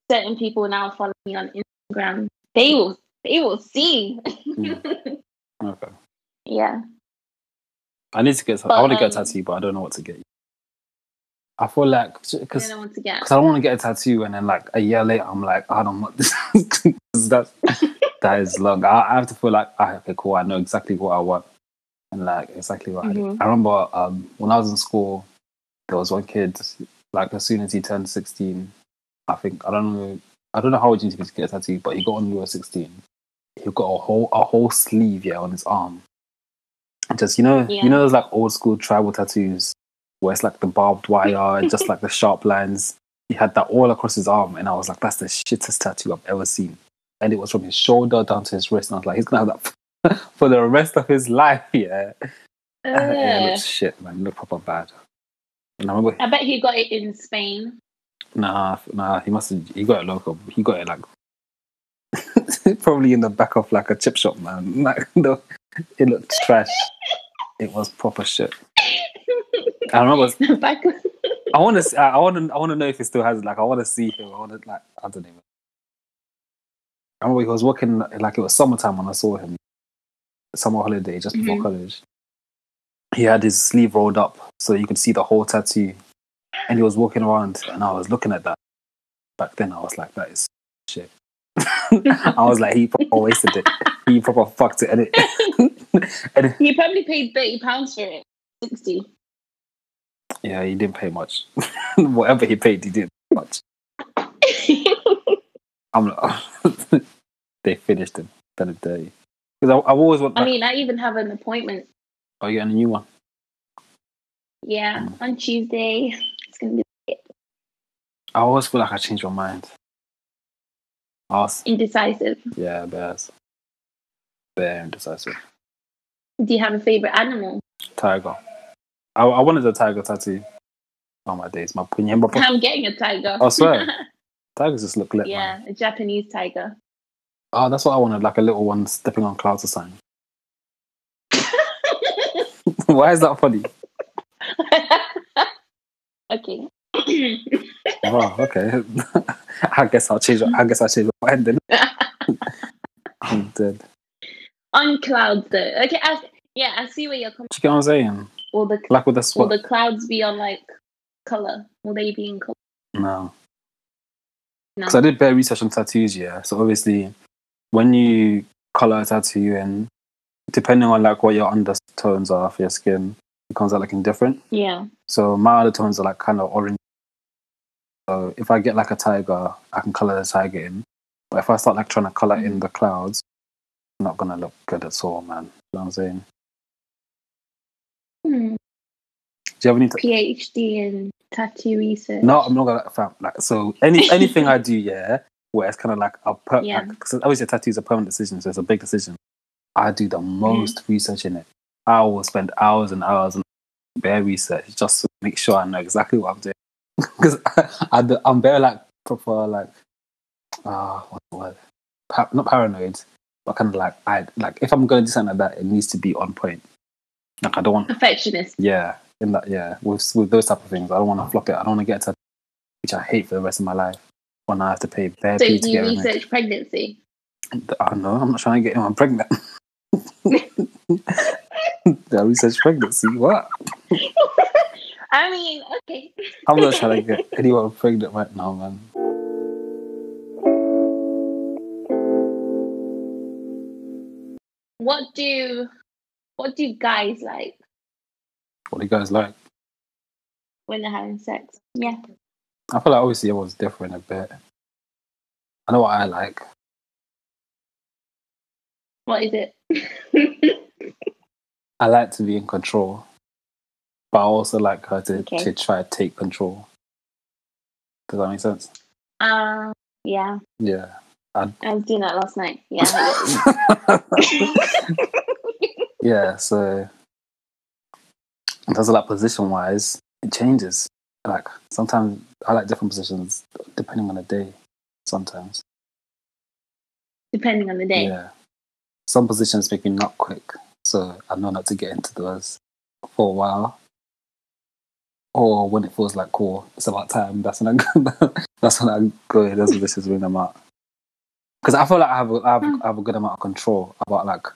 certain people now follow me on Instagram, they will see. Okay. Yeah. I need to I want to get a tattoo, but I don't know what to get. I feel like... Because I don't want to get a tattoo and then, like, a year later, I'm like, I don't want this. That is long. I have to feel like, okay, cool, I know exactly what I want. And, like, exactly what I do. I remember when I was in school, there was one kid, like, as soon as he turned 16, I think, I don't know how old you need to be to get a tattoo, but he got on when we were 16. He got a whole sleeve, yeah, on his arm. And just, you know those like old school tribal tattoos where it's like the barbed wire and just like the sharp lines. He had that all across his arm, and I was like, that's the shittest tattoo I've ever seen. And it was from his shoulder down to his wrist, and I was like, he's gonna have that for the rest of his life, yeah. Yeah, it looked shit, man. It looked proper bad. And I remember, I bet he got it in Spain. Nah, he got it local. He got it like probably in the back of like a chip shop, man. Like, no, it looked trash. It was proper shit. I remember. I want to know if he still has it. Like, I want to see him. I don't even. I remember he was working. Like, it was summertime when I saw him. Summer holiday, just before college. He had his sleeve rolled up so you could see the whole tattoo. And he was walking around, and I was looking at that. Back then, I was like, that is shit. I was like, he probably wasted it. He probably fucked it. And he probably paid £30 for it. 60. Yeah, he didn't pay much. Whatever he paid, he didn't pay much. I'm like, they finished him. Done him dirty. Because I always want... Like, I mean, I even have an appointment. Are you getting a new one? Yeah, on Tuesday. It's going to be... I always feel like I changed my mind. Indecisive. Yeah, Bear indecisive. Do you have a favourite animal? Tiger. I wanted a tiger tattoo. Oh, my days. I'm getting a tiger. I swear. Tigers just look lit, yeah, man. A Japanese tiger. Oh, that's what I wanted. Like a little one stepping on clouds or something. Why is that funny? Okay. Oh, okay. I guess I'll change my mind then. I'm dead. On clouds, though. Okay, I see where you're coming from. Do you get what I'm saying? Will the clouds be on, like, colour? Will they be in colour? No. Because I did bare research on tattoos, yeah. So, obviously, when you colour a tattoo and... depending on like what your undertones are for your skin, it comes out looking different. Yeah. So my undertones are like kind of orange. So if I get like a tiger, I can color the tiger in. But if I start like trying to color in the clouds, I'm not gonna look good at all, man. You know what I'm saying? Hmm. Do you have any PhD in tattoo research? No, I'm not gonna like so anything I do, yeah, where it's kind of like a because obviously a tattoo is a permanent decision, so it's a big decision. I do the most research in it. I will spend hours and hours on bare research just to make sure I know exactly what I'm doing. Because I'm bare like proper like what's the word? Not paranoid, but kind of like if I'm going to do something like that, it needs to be on point. Like I don't want perfectionist. Yeah, in that with those type of things, I don't want to flop it. I don't want to get to which I hate for the rest of my life when I have to pay bare. So do you research pregnancy? Oh, no, I'm not trying to get anyone pregnant. The research pregnancy, what? I mean, okay. I'm not trying to get anyone pregnant right now, man. What do guys like? What do guys like? When they're having sex, yeah. I feel like obviously it was different a bit. I know what I like. What is it? I like to be in control, but I also like her to try to take control. Does that make sense? Yeah. Yeah. I was doing that last night. Yeah. Yeah. So, in terms of like position-wise, it changes. Like sometimes I like different positions depending on the day. Sometimes. Depending on the day. Yeah. Some positions make me not quick, so I know not to get into those for a while. Or when it feels like cool, it's about time. That's when I go in those positions, when I'm out. Because I feel like I have a good amount of control about like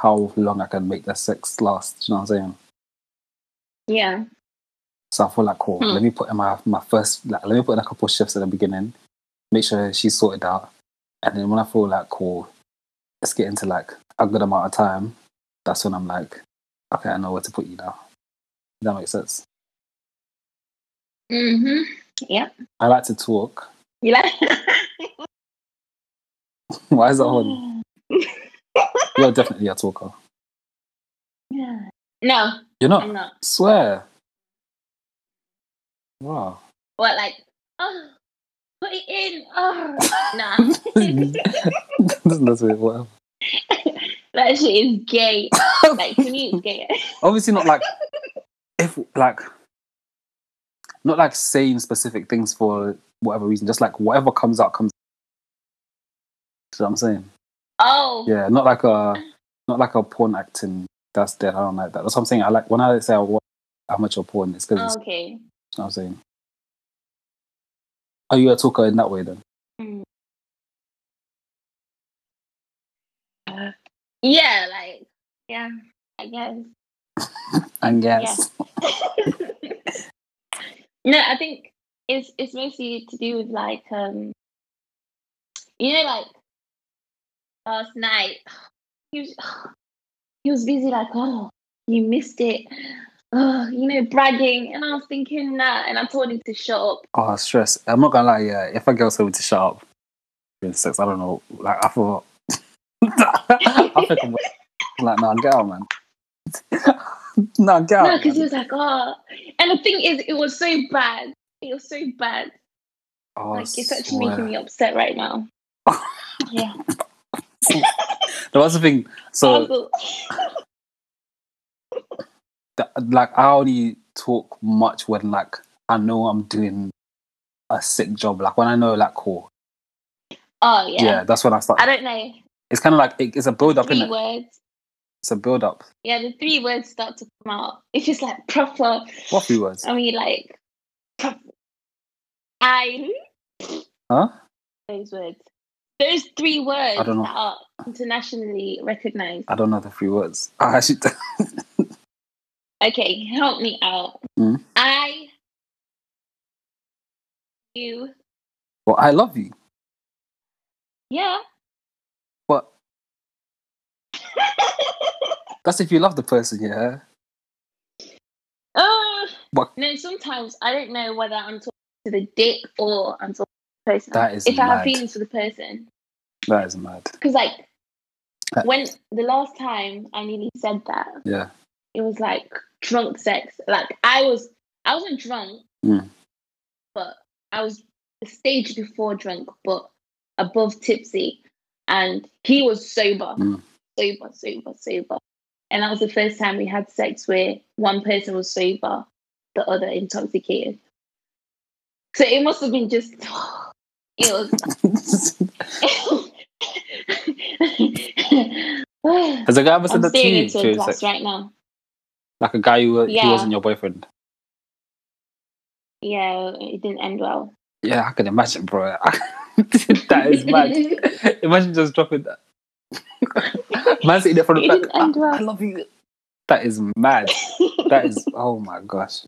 how long I can make that sex last. You know what I'm saying? Yeah. So I feel like cool. Let me put in my first. Like, let me put in a couple shifts at the beginning, make sure she's sorted out, and then when I feel like cool. Let's get into like a good amount of time. That's when I'm like, okay, I know where to put you now. Does that make sense? Mm-hmm. Yeah. I like to talk. You like? Why is that horny? You're definitely a talker. Yeah. No. You're not? I'm not. Swear. Wow. What, like, oh, put it in. Oh, nah. That's it, whatever. That shit is gay. Like, to me, it's gay. Obviously not like, if, like, not like saying specific things for whatever reason, just like whatever comes out comes out. You know what I'm saying? Oh. Yeah, not like a porn acting. That's dead. I don't like that. That's what I'm saying. I like when I say I watch amateur porn, it's because okay. You know what I'm saying? Are you a talker in that way then? Mm. Yeah, like, yeah, I guess. I guess. Yeah. No, I think it's mostly to do with like, you know, like last night, he was busy like, oh, you missed it. Oh, you know, bragging. And I was thinking that, and I told him to shut up. Oh, stress. I'm not gonna lie, yeah. If a girl told me to shut up during sex, I don't know. Like, I thought, I think I'm like, nah, get out, man. Nah, get out. No, because he was like, oh. And the thing is, it was so bad. It was so bad. Oh, like, it's actually making me upset right now. Yeah. That was the thing. So, like, I only talk much when, like, I know I'm doing a sick job. Like, when I know, like, cool. Oh, yeah. Yeah, that's when I start. I don't know. It's kind of like, it's a build-up, isn't it? 3 words. It's a build-up. Yeah, the 3 words start to come out. It's just, like, proper. What 3 words? I mean, like, I. Huh? Those words. Those 3 words that are internationally recognized. I don't know the 3 words. I should. Okay, help me out. Mm. I. You. Well, I love you. Yeah. What? That's if you love the person, yeah. Oh. No, sometimes I don't know whether I'm talking to the dick or I'm talking. Person. That is if mad. I have feelings for the person. That is mad. Because like when the last time I nearly said that, yeah, it was like drunk sex. Like I wasn't drunk, but I was the stage before drunk, but above tipsy, and he was sober, and that was the first time we had sex where one person was sober, the other intoxicated. So it must have been just. It was. Has a guy ever said that to you? To sex? Right now. Like a guy who wasn't your boyfriend. Yeah, it didn't end well. Yeah, I can imagine, bro. That is mad. Imagine just dropping that. Man sitting there from the back. Well. I love you. That is mad. That is. Oh my gosh.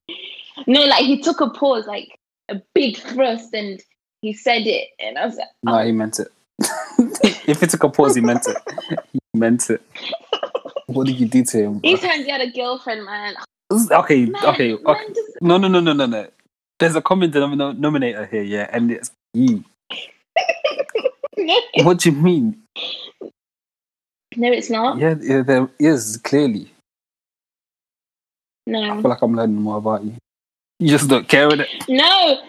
No, like he took a pause, like a big thrust, and. He said it, and I was like, oh. No, he meant it. If it took a pause, he meant it. He meant it. What did you do to him? Bro? Each time he had a girlfriend, man. Okay, man, okay. Man just... No. There's a common denominator here, yeah, and it's you. No. What do you mean? No, it's not. Yeah, there is, clearly. No. I feel like I'm learning more about you. You just don't care with it. No.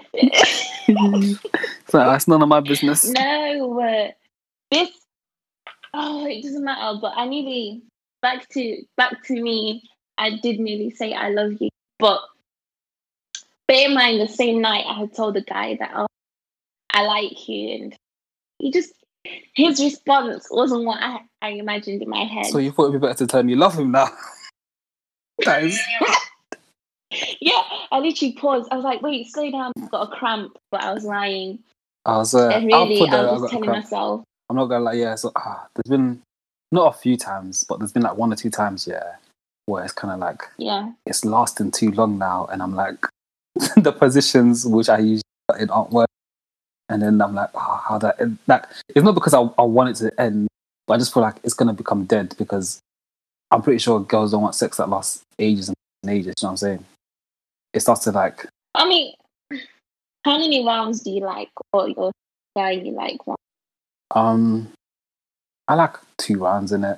So that's none of my business. No. This. Oh, it doesn't matter. But I nearly back to me. I did nearly say I love you. But bear in mind, the same night I had told the guy that I like you, and he just his response wasn't what I imagined in my head. So you thought it'd be better to turn you love him now. That is. Yeah, I literally paused. I was like, wait, slow down, I've got a cramp, but I was lying. I was really, I was just telling myself. I'm not gonna lie, yeah, so there's been not a few times, but there's been like 1 or 2 times, yeah, where it's kinda like it's lasting too long now, and I'm like the positions which I usually it aren't working. And then I'm like, how that end? Like it's not because I want it to end, but I just feel like it's gonna become dead because I'm pretty sure girls don't want sex that lasts ages and ages, you know what I'm saying? It starts to like. I mean, how many rounds do you like, or your guy you like? One. I like two rounds in it.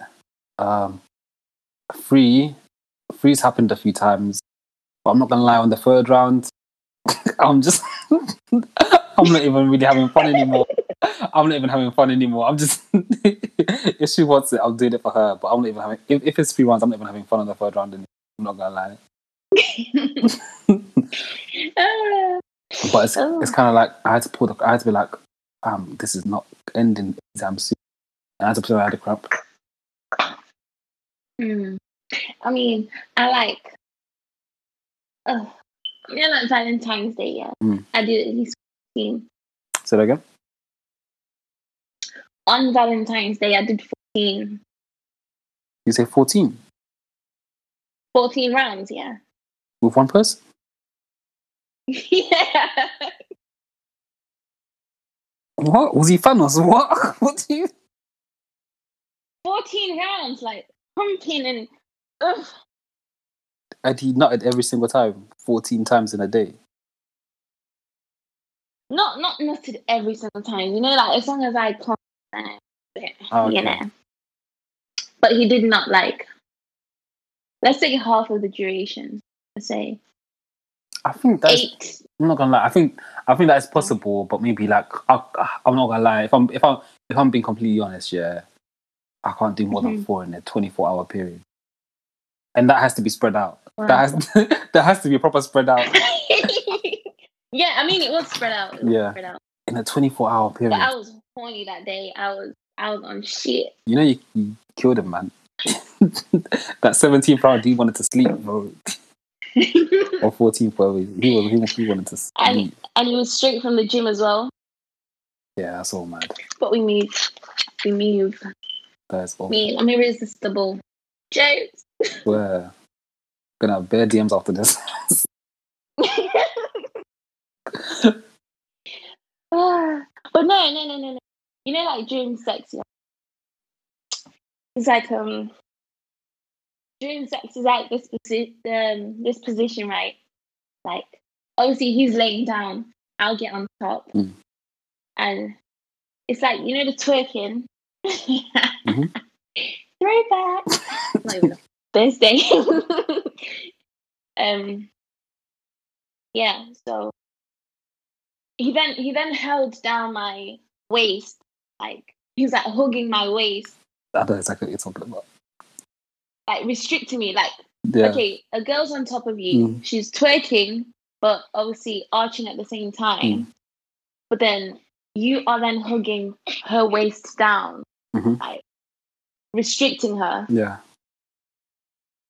Three's happened a few times, but I'm not gonna lie, on the third round, I'm not even really having fun anymore. I'm just, if she wants it, I'll do it for her. But I'm not even having, if it's three rounds, I'm not even having fun on the third round anymore. I'm not gonna lie. But it's kind of like I had to be like, this is not ending exam soon. And I had to play out the crap. I mean, I like Valentine's Day, yeah. I did at least 14. Say that again? On Valentine's Day, I did 14. You say 14? 14 rounds, yeah. With one person? Yeah. What? Was he Thanos? What? What do you... 14 rounds, like, pumping and... Ugh. And he nutted every single time, 14 times in a day. Not nutted every single time, you know, like, as long as I can't, you know. But he did not, like... Let's say half of the duration, let's say. I think that's... 8. I'm not gonna lie. I think that is possible, but maybe like I'm not gonna lie. If I'm being completely honest, yeah, I can't do more than 4 in a 24-hour period, and that has to be spread out. Wow. That has to be a proper spread out. Yeah, I mean, it was spread out. In a 24-hour period. But I was horny that day. I was on shit. You know, you killed him, man. That 17th round, he wanted to sleep, bro. Or 14th, whatever. He wanted to sleep. And he was straight from the gym as well. Yeah, that's all mad. But we move. That's all. I'm irresistible. Jokes. We're gonna have bare DMs after this. But no. You know, like during sex, yeah. It's like during sex is like this position, right? Like obviously he's laying down, I'll get on top, and it's like, you know, the twerking. Throwback. Not even Thursday. Yeah. So he then held down my waist, like he was like hugging my waist. I know exactly what you're talking about. Like restricting me, like, yeah. Okay, a girl's on top of you, she's twerking, but obviously arching at the same time. But then you are then hugging her waist down, like restricting her. Yeah.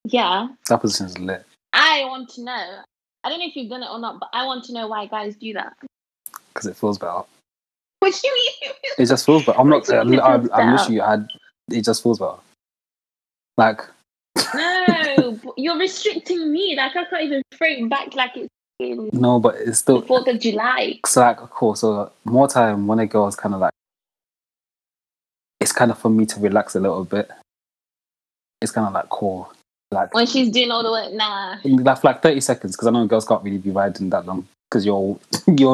Yeah. That position's lit. I want to know. I don't know if you've done it or not, but I want to know why guys do that. Because it feels better. What do you mean? It just feels better. I'm not. I'm literally. It just feels better. Like. No, you're restricting me. Like I can't even throw back. Like it's. No, but it's still. The 4th of July. So like, cool. So more time when a girl's kind of like. It's kind of for me to relax a little bit. It's kind of like cool. Like when she's doing all the work, nah. Like 30 seconds, because I know girls can't really be riding that long. Because you're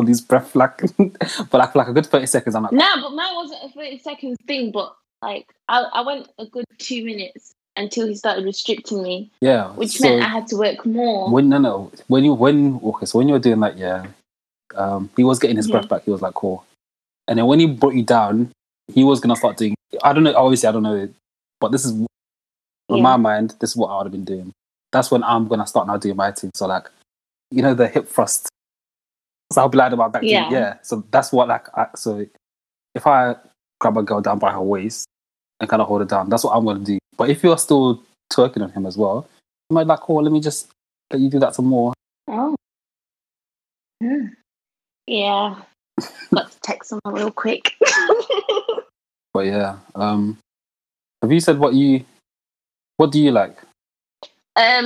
these breath like, but like a good 30 seconds. I'm like, nah, but mine wasn't a 30 seconds thing. But like I went a good 2 minutes until he started restricting me. Yeah, which meant I had to work more. When you're doing that, yeah, he was getting his breath back. He was like, cool, and then when he brought you down, he was gonna start doing. I don't know. Obviously, I don't know, but this is in my mind. This is what I would have been doing. That's when I'm gonna start now doing my thing. So like, you know, the hip thrust. So I'll be lying about that. Yeah. Yeah. So that's what like. So if I grab a girl down by her waist and kind of hold her down, that's what I'm gonna do. But if you're still twerking on him as well, you might like, oh, let me just let you do that some more. Oh. Yeah. Got to text someone real quick. But yeah, have you said what do you like? I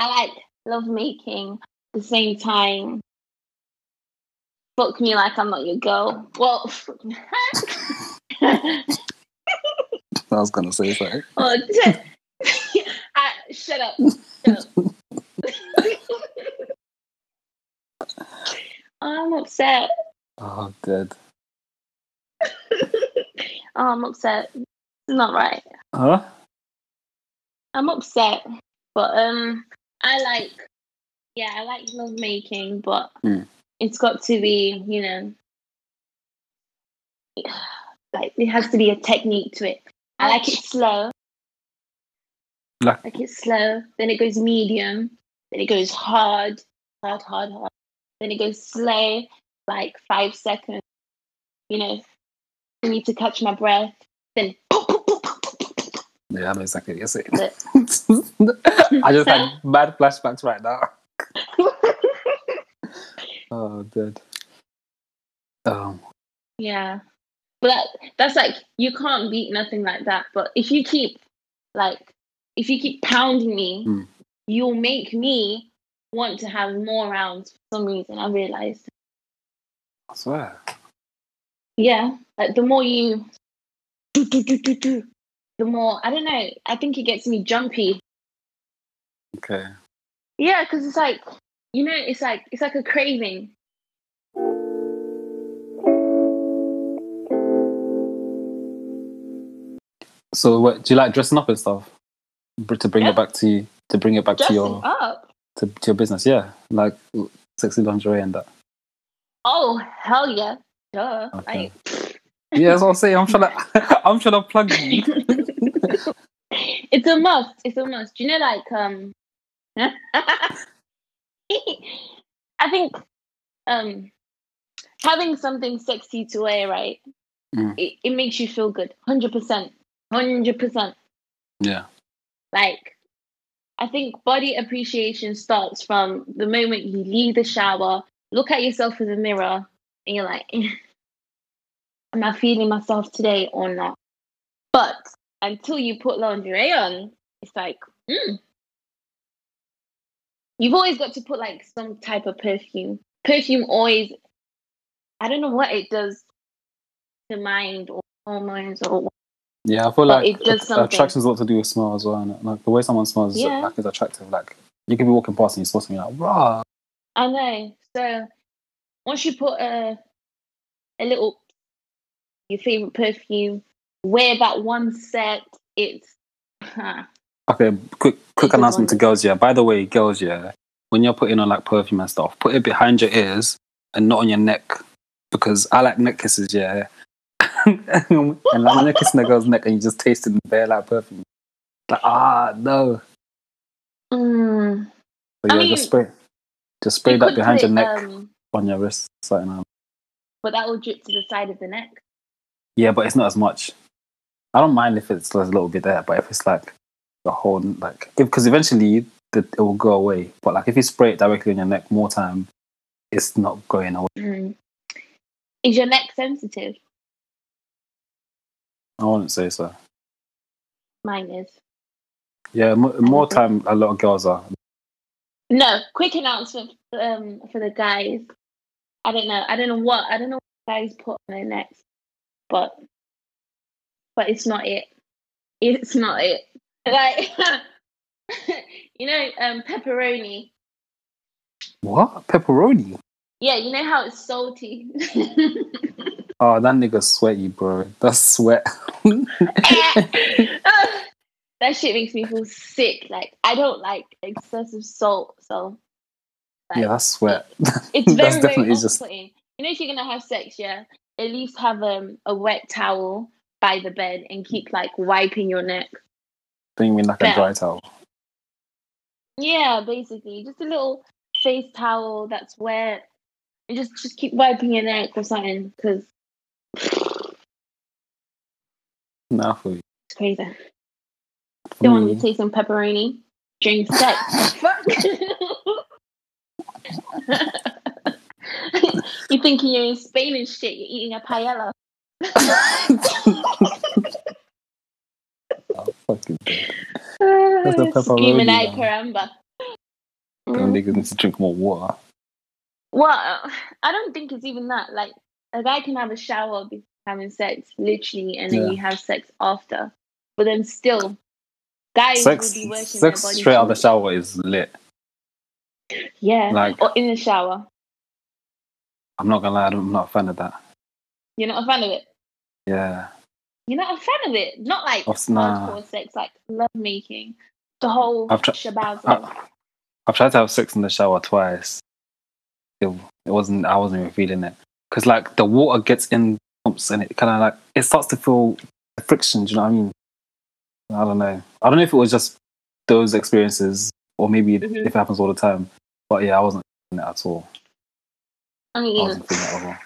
like love making. The same time, fuck me like I'm not your girl. Well, I was gonna say something. Oh, shut up. I'm upset. Oh, I'm dead. Oh, I'm upset. It's not right. Huh? I'm upset. But I like love making, but it's got to be, you know, like it has to be a technique to it. I like it slow. Like it's slow, then it goes medium, then it goes hard. Then it goes slow, like 5 seconds. You know, I need to catch my breath. Then, yeah, I know exactly what you're saying. I just had bad flashbacks right now. Oh, dude. Yeah, but that's like you can't beat nothing like that. But if you keep pounding me, you'll make me want to have more rounds for some reason. I realized. I swear. Yeah, like the more you do, the more, I don't know, I think it gets me jumpy. Okay. Yeah, because it's like, you know, it's like a craving. So, what do you like dressing up and stuff? To bring it back to you, to bring it back dressing to your up? To your business, yeah, like sexy lingerie and that. Oh hell yeah! Duh. Okay. Yeah, that's what I'm saying. I'm trying to plug you. It's a must. It's a must. Do you know, like I think having something sexy to wear, right? It makes you feel good. 100%. Yeah. Like, I think body appreciation starts from the moment you leave the shower, look at yourself in the mirror, and you're like, am I feeling myself today or not? But until you put lingerie on, it's like, you've always got to put like some type of perfume. Perfume always, I don't know what it does to mind or hormones or what. Yeah, I feel like attraction's a lot to do with smell as well, and like the way someone smells is attractive. Like you could be walking past and you smell something like, rah. I know. So once you put a little your favorite perfume, wear that one set. It's okay. Quick announcement to girls. Yeah, by the way, girls. Yeah, when you're putting on like perfume and stuff, put it behind your ears and not on your neck, because I like neck kisses. Yeah. And like when you're kissing a girl's neck and you just taste it in bare like perfume, like no. But yeah, I mean, just spray that behind your neck, on your wrist, something like that. But that will drip to the side of the neck. Yeah, but it's not as much. I don't mind if it's a little bit there, but if it's like the whole like, because eventually it will go away. But like if you spray it directly on your neck more time, it's not going away. Is your neck sensitive? I wouldn't say so. Mine is. Yeah, more time a lot of girls are. No, quick announcement for the guys. I don't know what guys put on their necks, but it's not it. It's not it. Like you know, pepperoni. What? Pepperoni? Yeah, you know how it's salty. Oh, that nigga sweaty, bro. That's sweat. That shit makes me feel sick. Like, I don't like excessive salt, so... Like, yeah, that's sweat. It's very, very off-putting. You know, if you're going to have sex, yeah, at least have a wet towel by the bed and keep, like, wiping your neck. Do you mean like a dry towel? Yeah, basically. Just a little face towel that's wet. And just keep wiping your neck or something, because... Nah, for you. It's crazy. Don't want to take some pepperoni during sex. Fuck! You're thinking you're in Spain and shit. You're eating a paella. Oh, fucking bad. That's a pepperoni. Screaming like caramba. Niggas need to drink more water. Well, I don't think it's even that. Like, a guy can have a shower before having sex, literally, and then you have sex after. But then still, guys will be working their body. Sex straight out of the shower is lit. Yeah, like, or in the shower. I'm not going to lie, I'm not a fan of that. You're not a fan of it? Yeah. You're not a fan of it. Not like hardcore sex, like love making. The whole shabazzle. I've tried to have sex in the shower twice. It wasn't. I wasn't even feeling it because like the water gets in pumps and it kind of like it starts to feel the friction. Do you know what I mean? I don't know. I don't know if it was just those experiences or maybe if it happens all the time. But yeah, I wasn't feeling it at all. I mean, I wasn't feeling it at all.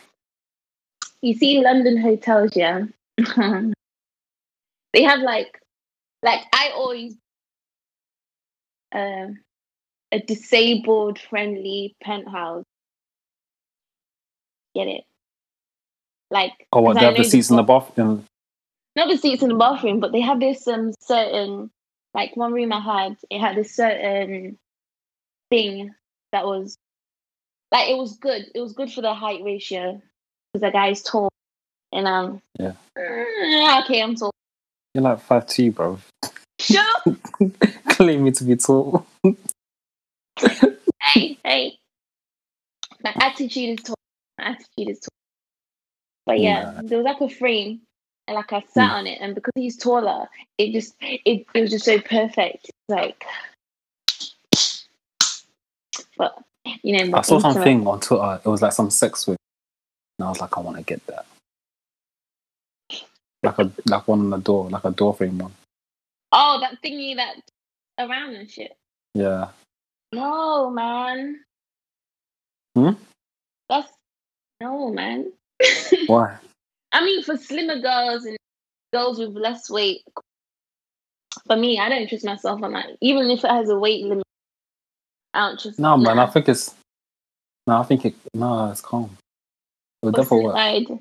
You see, London hotels, yeah. They have like I always a disabled friendly penthouse. Get it? Like oh, what they have the seats in the bathroom. Not the seats in the bathroom, but they have this certain like one room I had. It had this certain thing that was like it was good. It was good for the height ratio because the guy's tall. And yeah. Okay, I'm tall. You're like 5'2", bro. Sure. Claim me to be tall. hey. My attitude is tall. But yeah, there was like a frame, and like I sat on it, and because he's taller, it was just so perfect. Like, but you know, I saw something on Twitter. It was like some sex with, and I was like, I want to get that. Like one on the door, like a door frame one. Oh, that thingy that around and shit. Yeah. No, man. No, man. Why? I mean, for slimmer girls and girls with less weight. For me, I don't trust myself on that. Even if it has a weight limit, I don't trust. No, man. It's calm. It would definitely work.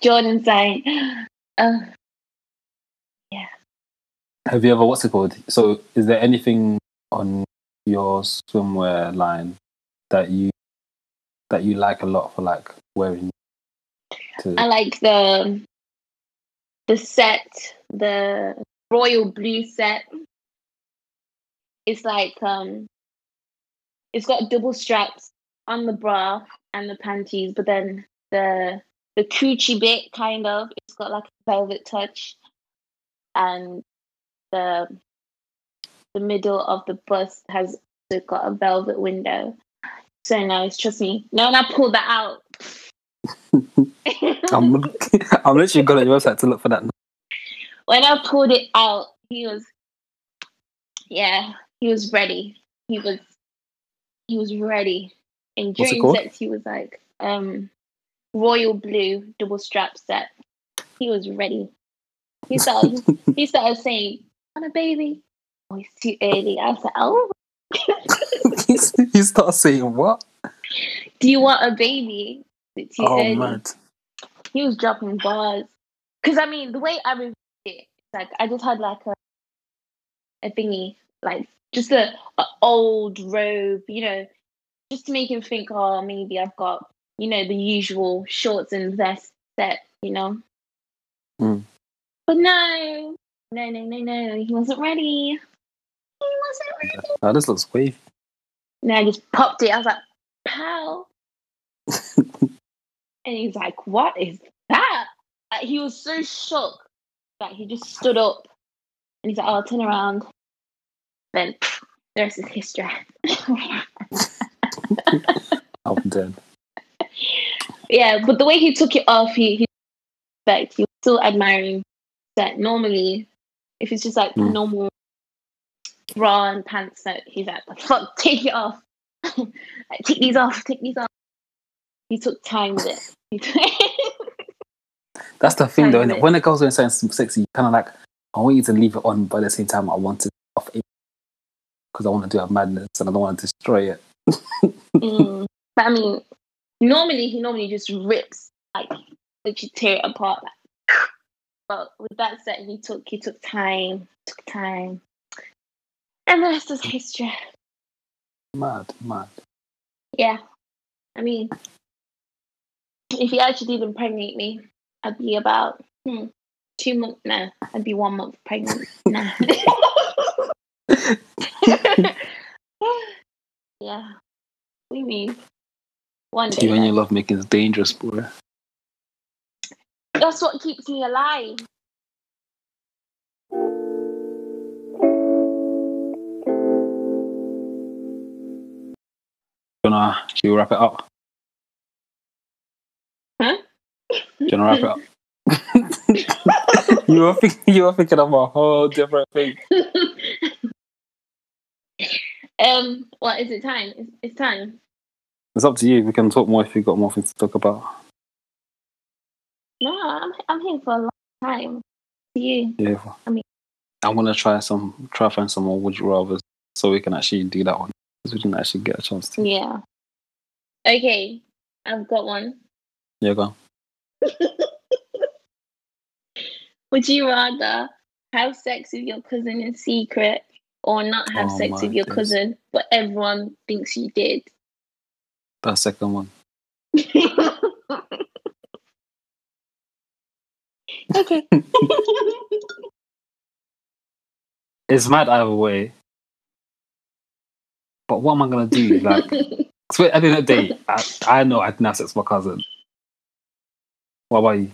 Jordan saying, yeah. Have you ever So, is there anything on your swimwear line that you like a lot for, like wearing? I like the set, the royal blue set. It's like it's got double straps on the bra and the panties, but then the coochie bit kind of, it's got like a velvet touch, and the middle of the bust has also got a velvet window. So nice, trust me. No, and I pulled that out. I'm literally going on your website to look for that. When I pulled it out, he was ready. He was ready. And during sex, he was like, royal blue double strap set. He was ready. He started saying, I want a baby. Oh, it's too early. I was like, oh. He started saying, what? Do you want a baby? It's too early. Man. He was dropping bars. Because, I mean, the way I reviewed it, like, I just had like a thingy, like just an old robe, you know, just to make him think, oh, maybe I've got, you know, the usual shorts and vest set, you know. But no. He wasn't ready. Oh, this looks wavy. No, I just popped it. I was like, pow. And he's like, what is that? Like, he was so shook that he just stood up. And he's like, oh, I'll turn around. Then the rest is history. I'm dead. Yeah, but the way he took it off, he was still admiring that. Normally, if it's just like normal bra and pants, so he's like, fuck, take it off. Like, take these off. He took time with it. That's the thing, though, isn't it? When a girl's doing something sexy, you kind of like, I want you to leave it on, but at the same time, I want it off because I want to do a madness and I don't want to destroy it. But I mean, he normally just rips, like, literally tear it apart. Like. But with that set, he took time, and the rest was history. Mad. Yeah, I mean, if he actually did impregnate me, I'd be about 2 months. No, I'd be 1 month pregnant. Nah. Yeah. We mean one day. When you love making is dangerous, boy. That's what keeps me alive. Do you wrap it up? Huh? Do you want to wrap it up? You were thinking of a whole different thing. What is it? Time? It's time. It's up to you. We can talk more if you've got more things to talk about. No, I'm here for a long time. To you. Yeah. I mean, I'm gonna try find some more would you rathers so we can actually do that one because we didn't actually get a chance to. Yeah. Okay, I've got one. Yeah, go on. Would you rather have sex with your cousin in secret or not have sex with your cousin but everyone thinks you did? That second one. Okay. It's mad either way. But what am I going to do? Like, at the end of the day, I know I didn't have sex with my cousin. What about you?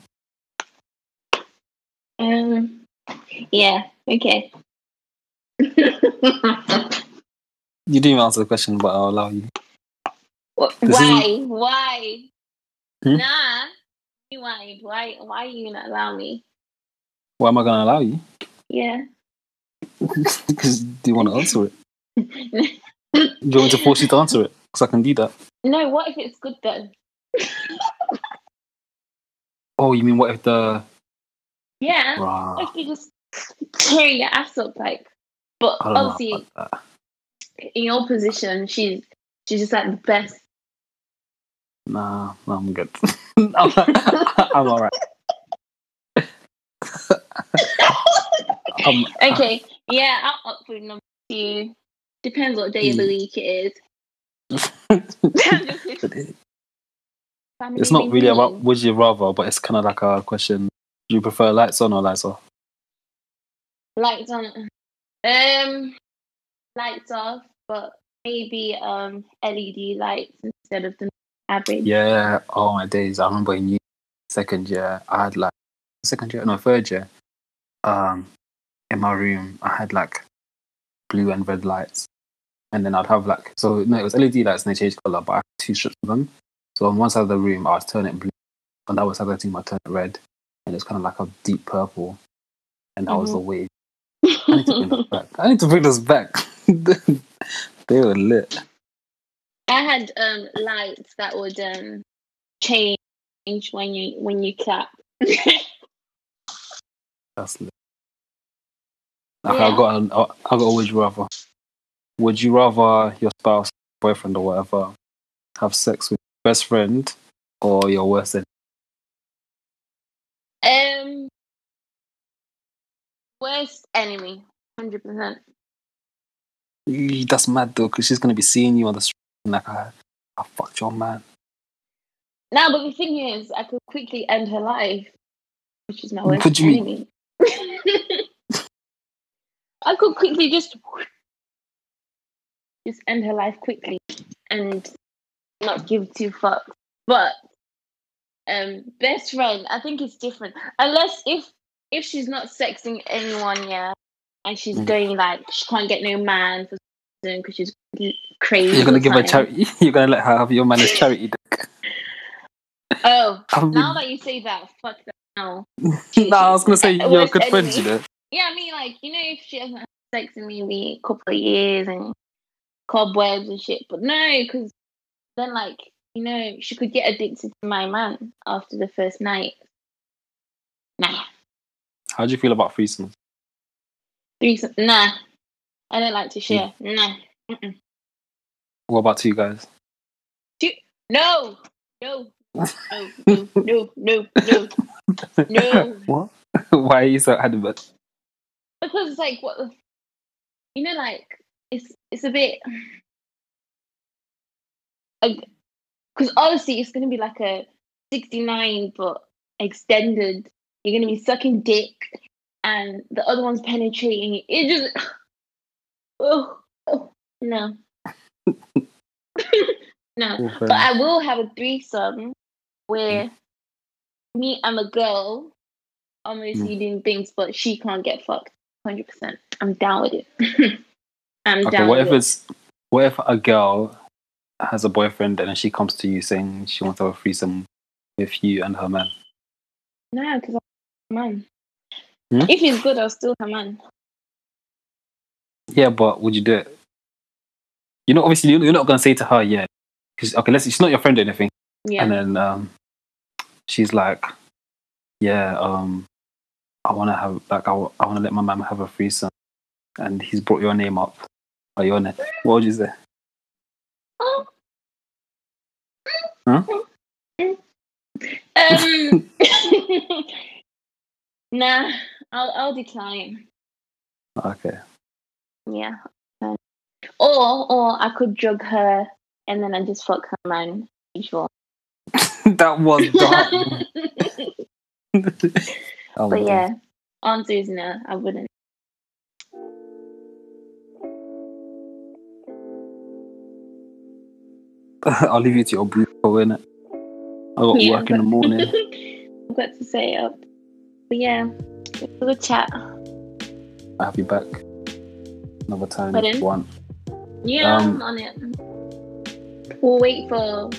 Yeah, okay. You didn't even answer the question, but I'll allow you. Why? Hmm? Nah. Why are you not allow me? Why am I gonna allow you? Yeah. Because do you want to answer it? Do you want to force you to answer it? Because I can do that. No, what if it's good then? Oh, you mean what if the... Yeah, like you just tear your ass up, like. But obviously, in your position, she's just like the best. Nah, I'm good. I'm alright. Okay, yeah, I'm up for number two. Depends what day of the week it is. It's not really about would you rather, but it's kind of like a question. Do you prefer lights on or lights off? Lights on. Lights off, but maybe LED lights instead of the average. Yeah, oh my days. I remember in second year, I had like, third year, in my room, I had like blue and red lights. And then I'd have like, it was LED lights and they changed colour, but I had two strips of them. So on one side of the room, I was turning it blue. On the other side of the room, I turned it red. And it's kind of like a deep purple, and that was the wave. I need to bring this back. They were lit. I had lights that would change when you clap. That's lit. Okay, yeah. I got a would you rather. Would you rather your spouse, boyfriend, or whatever, have sex with your best friend or your worst enemy? Worst enemy, 100%. That's mad though, because she's gonna be seeing you on the street and like, I fucked your man. Nah, but the thing is, I could quickly end her life, which is my worst enemy. I could quickly just end her life quickly and not give two fucks. But best friend, I think it's different. Unless if she's not sexting anyone, yeah, and she's going like she can't get no man for something because she's crazy. You're gonna give her charity. You're gonna let her have your man as charity. Dick. Oh, now that you say that, fuck that. Now. I was gonna say you're a good friend, you know. Yeah, I mean, like if she hasn't had sex in maybe a couple of years and cobwebs and shit, but no, because then like. She could get addicted to my man after the first night. Nah. How do you feel about threesomes? Nah. I don't like to share. Nah. Mm-mm. What about two guys? No. What? Why are you so adamant? Because it's like, what? It's a bit... Because obviously it's going to be like a 69 but extended. You're going to be sucking dick and the other one's penetrating you. It just... Oh, no. No. But I will have a threesome where me, I'm a girl. I'm receiving things, but she can't get fucked. 100%. I'm down with it. What if a girl has a boyfriend and then she comes to you saying she wants to have a threesome with you and her man? Nah, because I'm her man. If he's good, I'll still her man. Yeah, but would you do it? You know, obviously, you're not going to say to her, yeah. Because, okay, she's not your friend or anything. Yeah. And then she's like, yeah, I want to have, like, I want to let my mum have a threesome. And he's brought your name up. Are you on it? What would you say? Huh? Nah, I'll decline. Okay. Yeah. Or I could drug her and then I just fuck her man. Sure. That was dark. But yeah, answer is no, I wouldn't. I'll leave you to your brutal, innit? I got work in the morning. I've got to set it up. But yeah, it's a good chat. I'll have you back another time if you want. Yeah, I'm on it. We'll wait for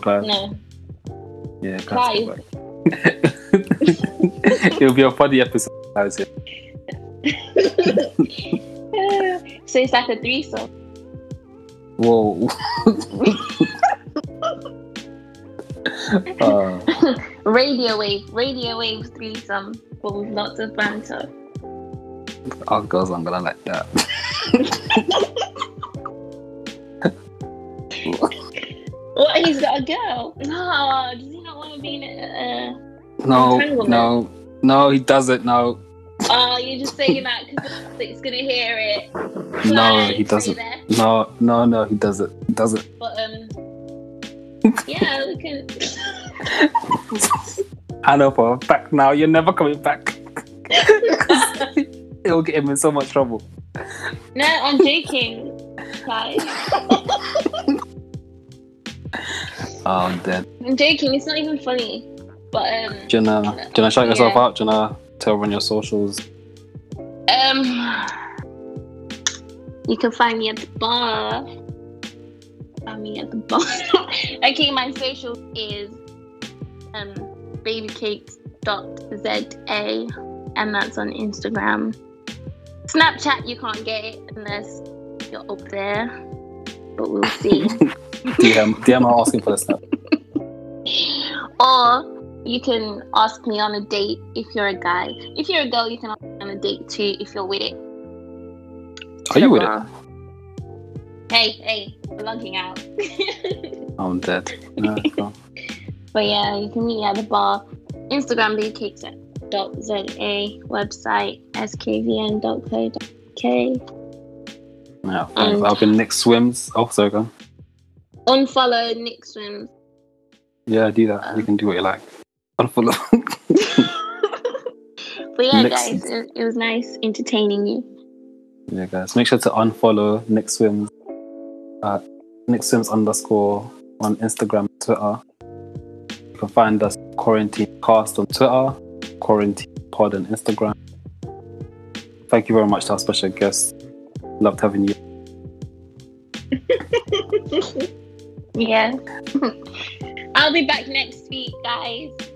Clive. No. Yeah, Clive. It'll be a funny episode. So it's like a threesome. Whoa. Radio wave threesome, but with lots of banter. Our girls aren't gonna like that. What? He's got a girl? No, does he not want to be in a No, he doesn't. No. Oh, you're just saying that because it's gonna hear it. No, he doesn't. No, he doesn't. He doesn't. But yeah, we can. I know for a fact now you're never coming back. It'll get him in so much trouble. No, I'm joking. Bye. Oh, I'm dead. I'm joking. It's not even funny. But do you wanna shout yourself out? Do you wanna tell everyone your socials? You can find me at the bar. Okay, my social is babycakes.za, and that's on Instagram. Snapchat, you can't get it unless you're up there, but we'll see. DM are asking for the snap. Or you can ask me on a date if you're a guy. If you're a girl, you can ask me on a date too if you're with it. Are you with it? Hey, we're logging out. I'm dead. No, no. But yeah, you can meet me at the bar. Instagram, babycakes.za, website, skvn.co.uk. Yeah, I've been Nick Swims. Oh, sorry, go on. Unfollow Nick Swims. Yeah, do that. You can do what you like. Unfollow. But yeah, guys, it was nice entertaining you. Yeah, guys, make sure to unfollow Nick Swims. @NickSwims_ on Instagram, Twitter. You can find us quarantine cast on Twitter, quarantine pod on Instagram. Thank you very much to our special guest. Loved having you. Yeah. I'll be back next week, guys.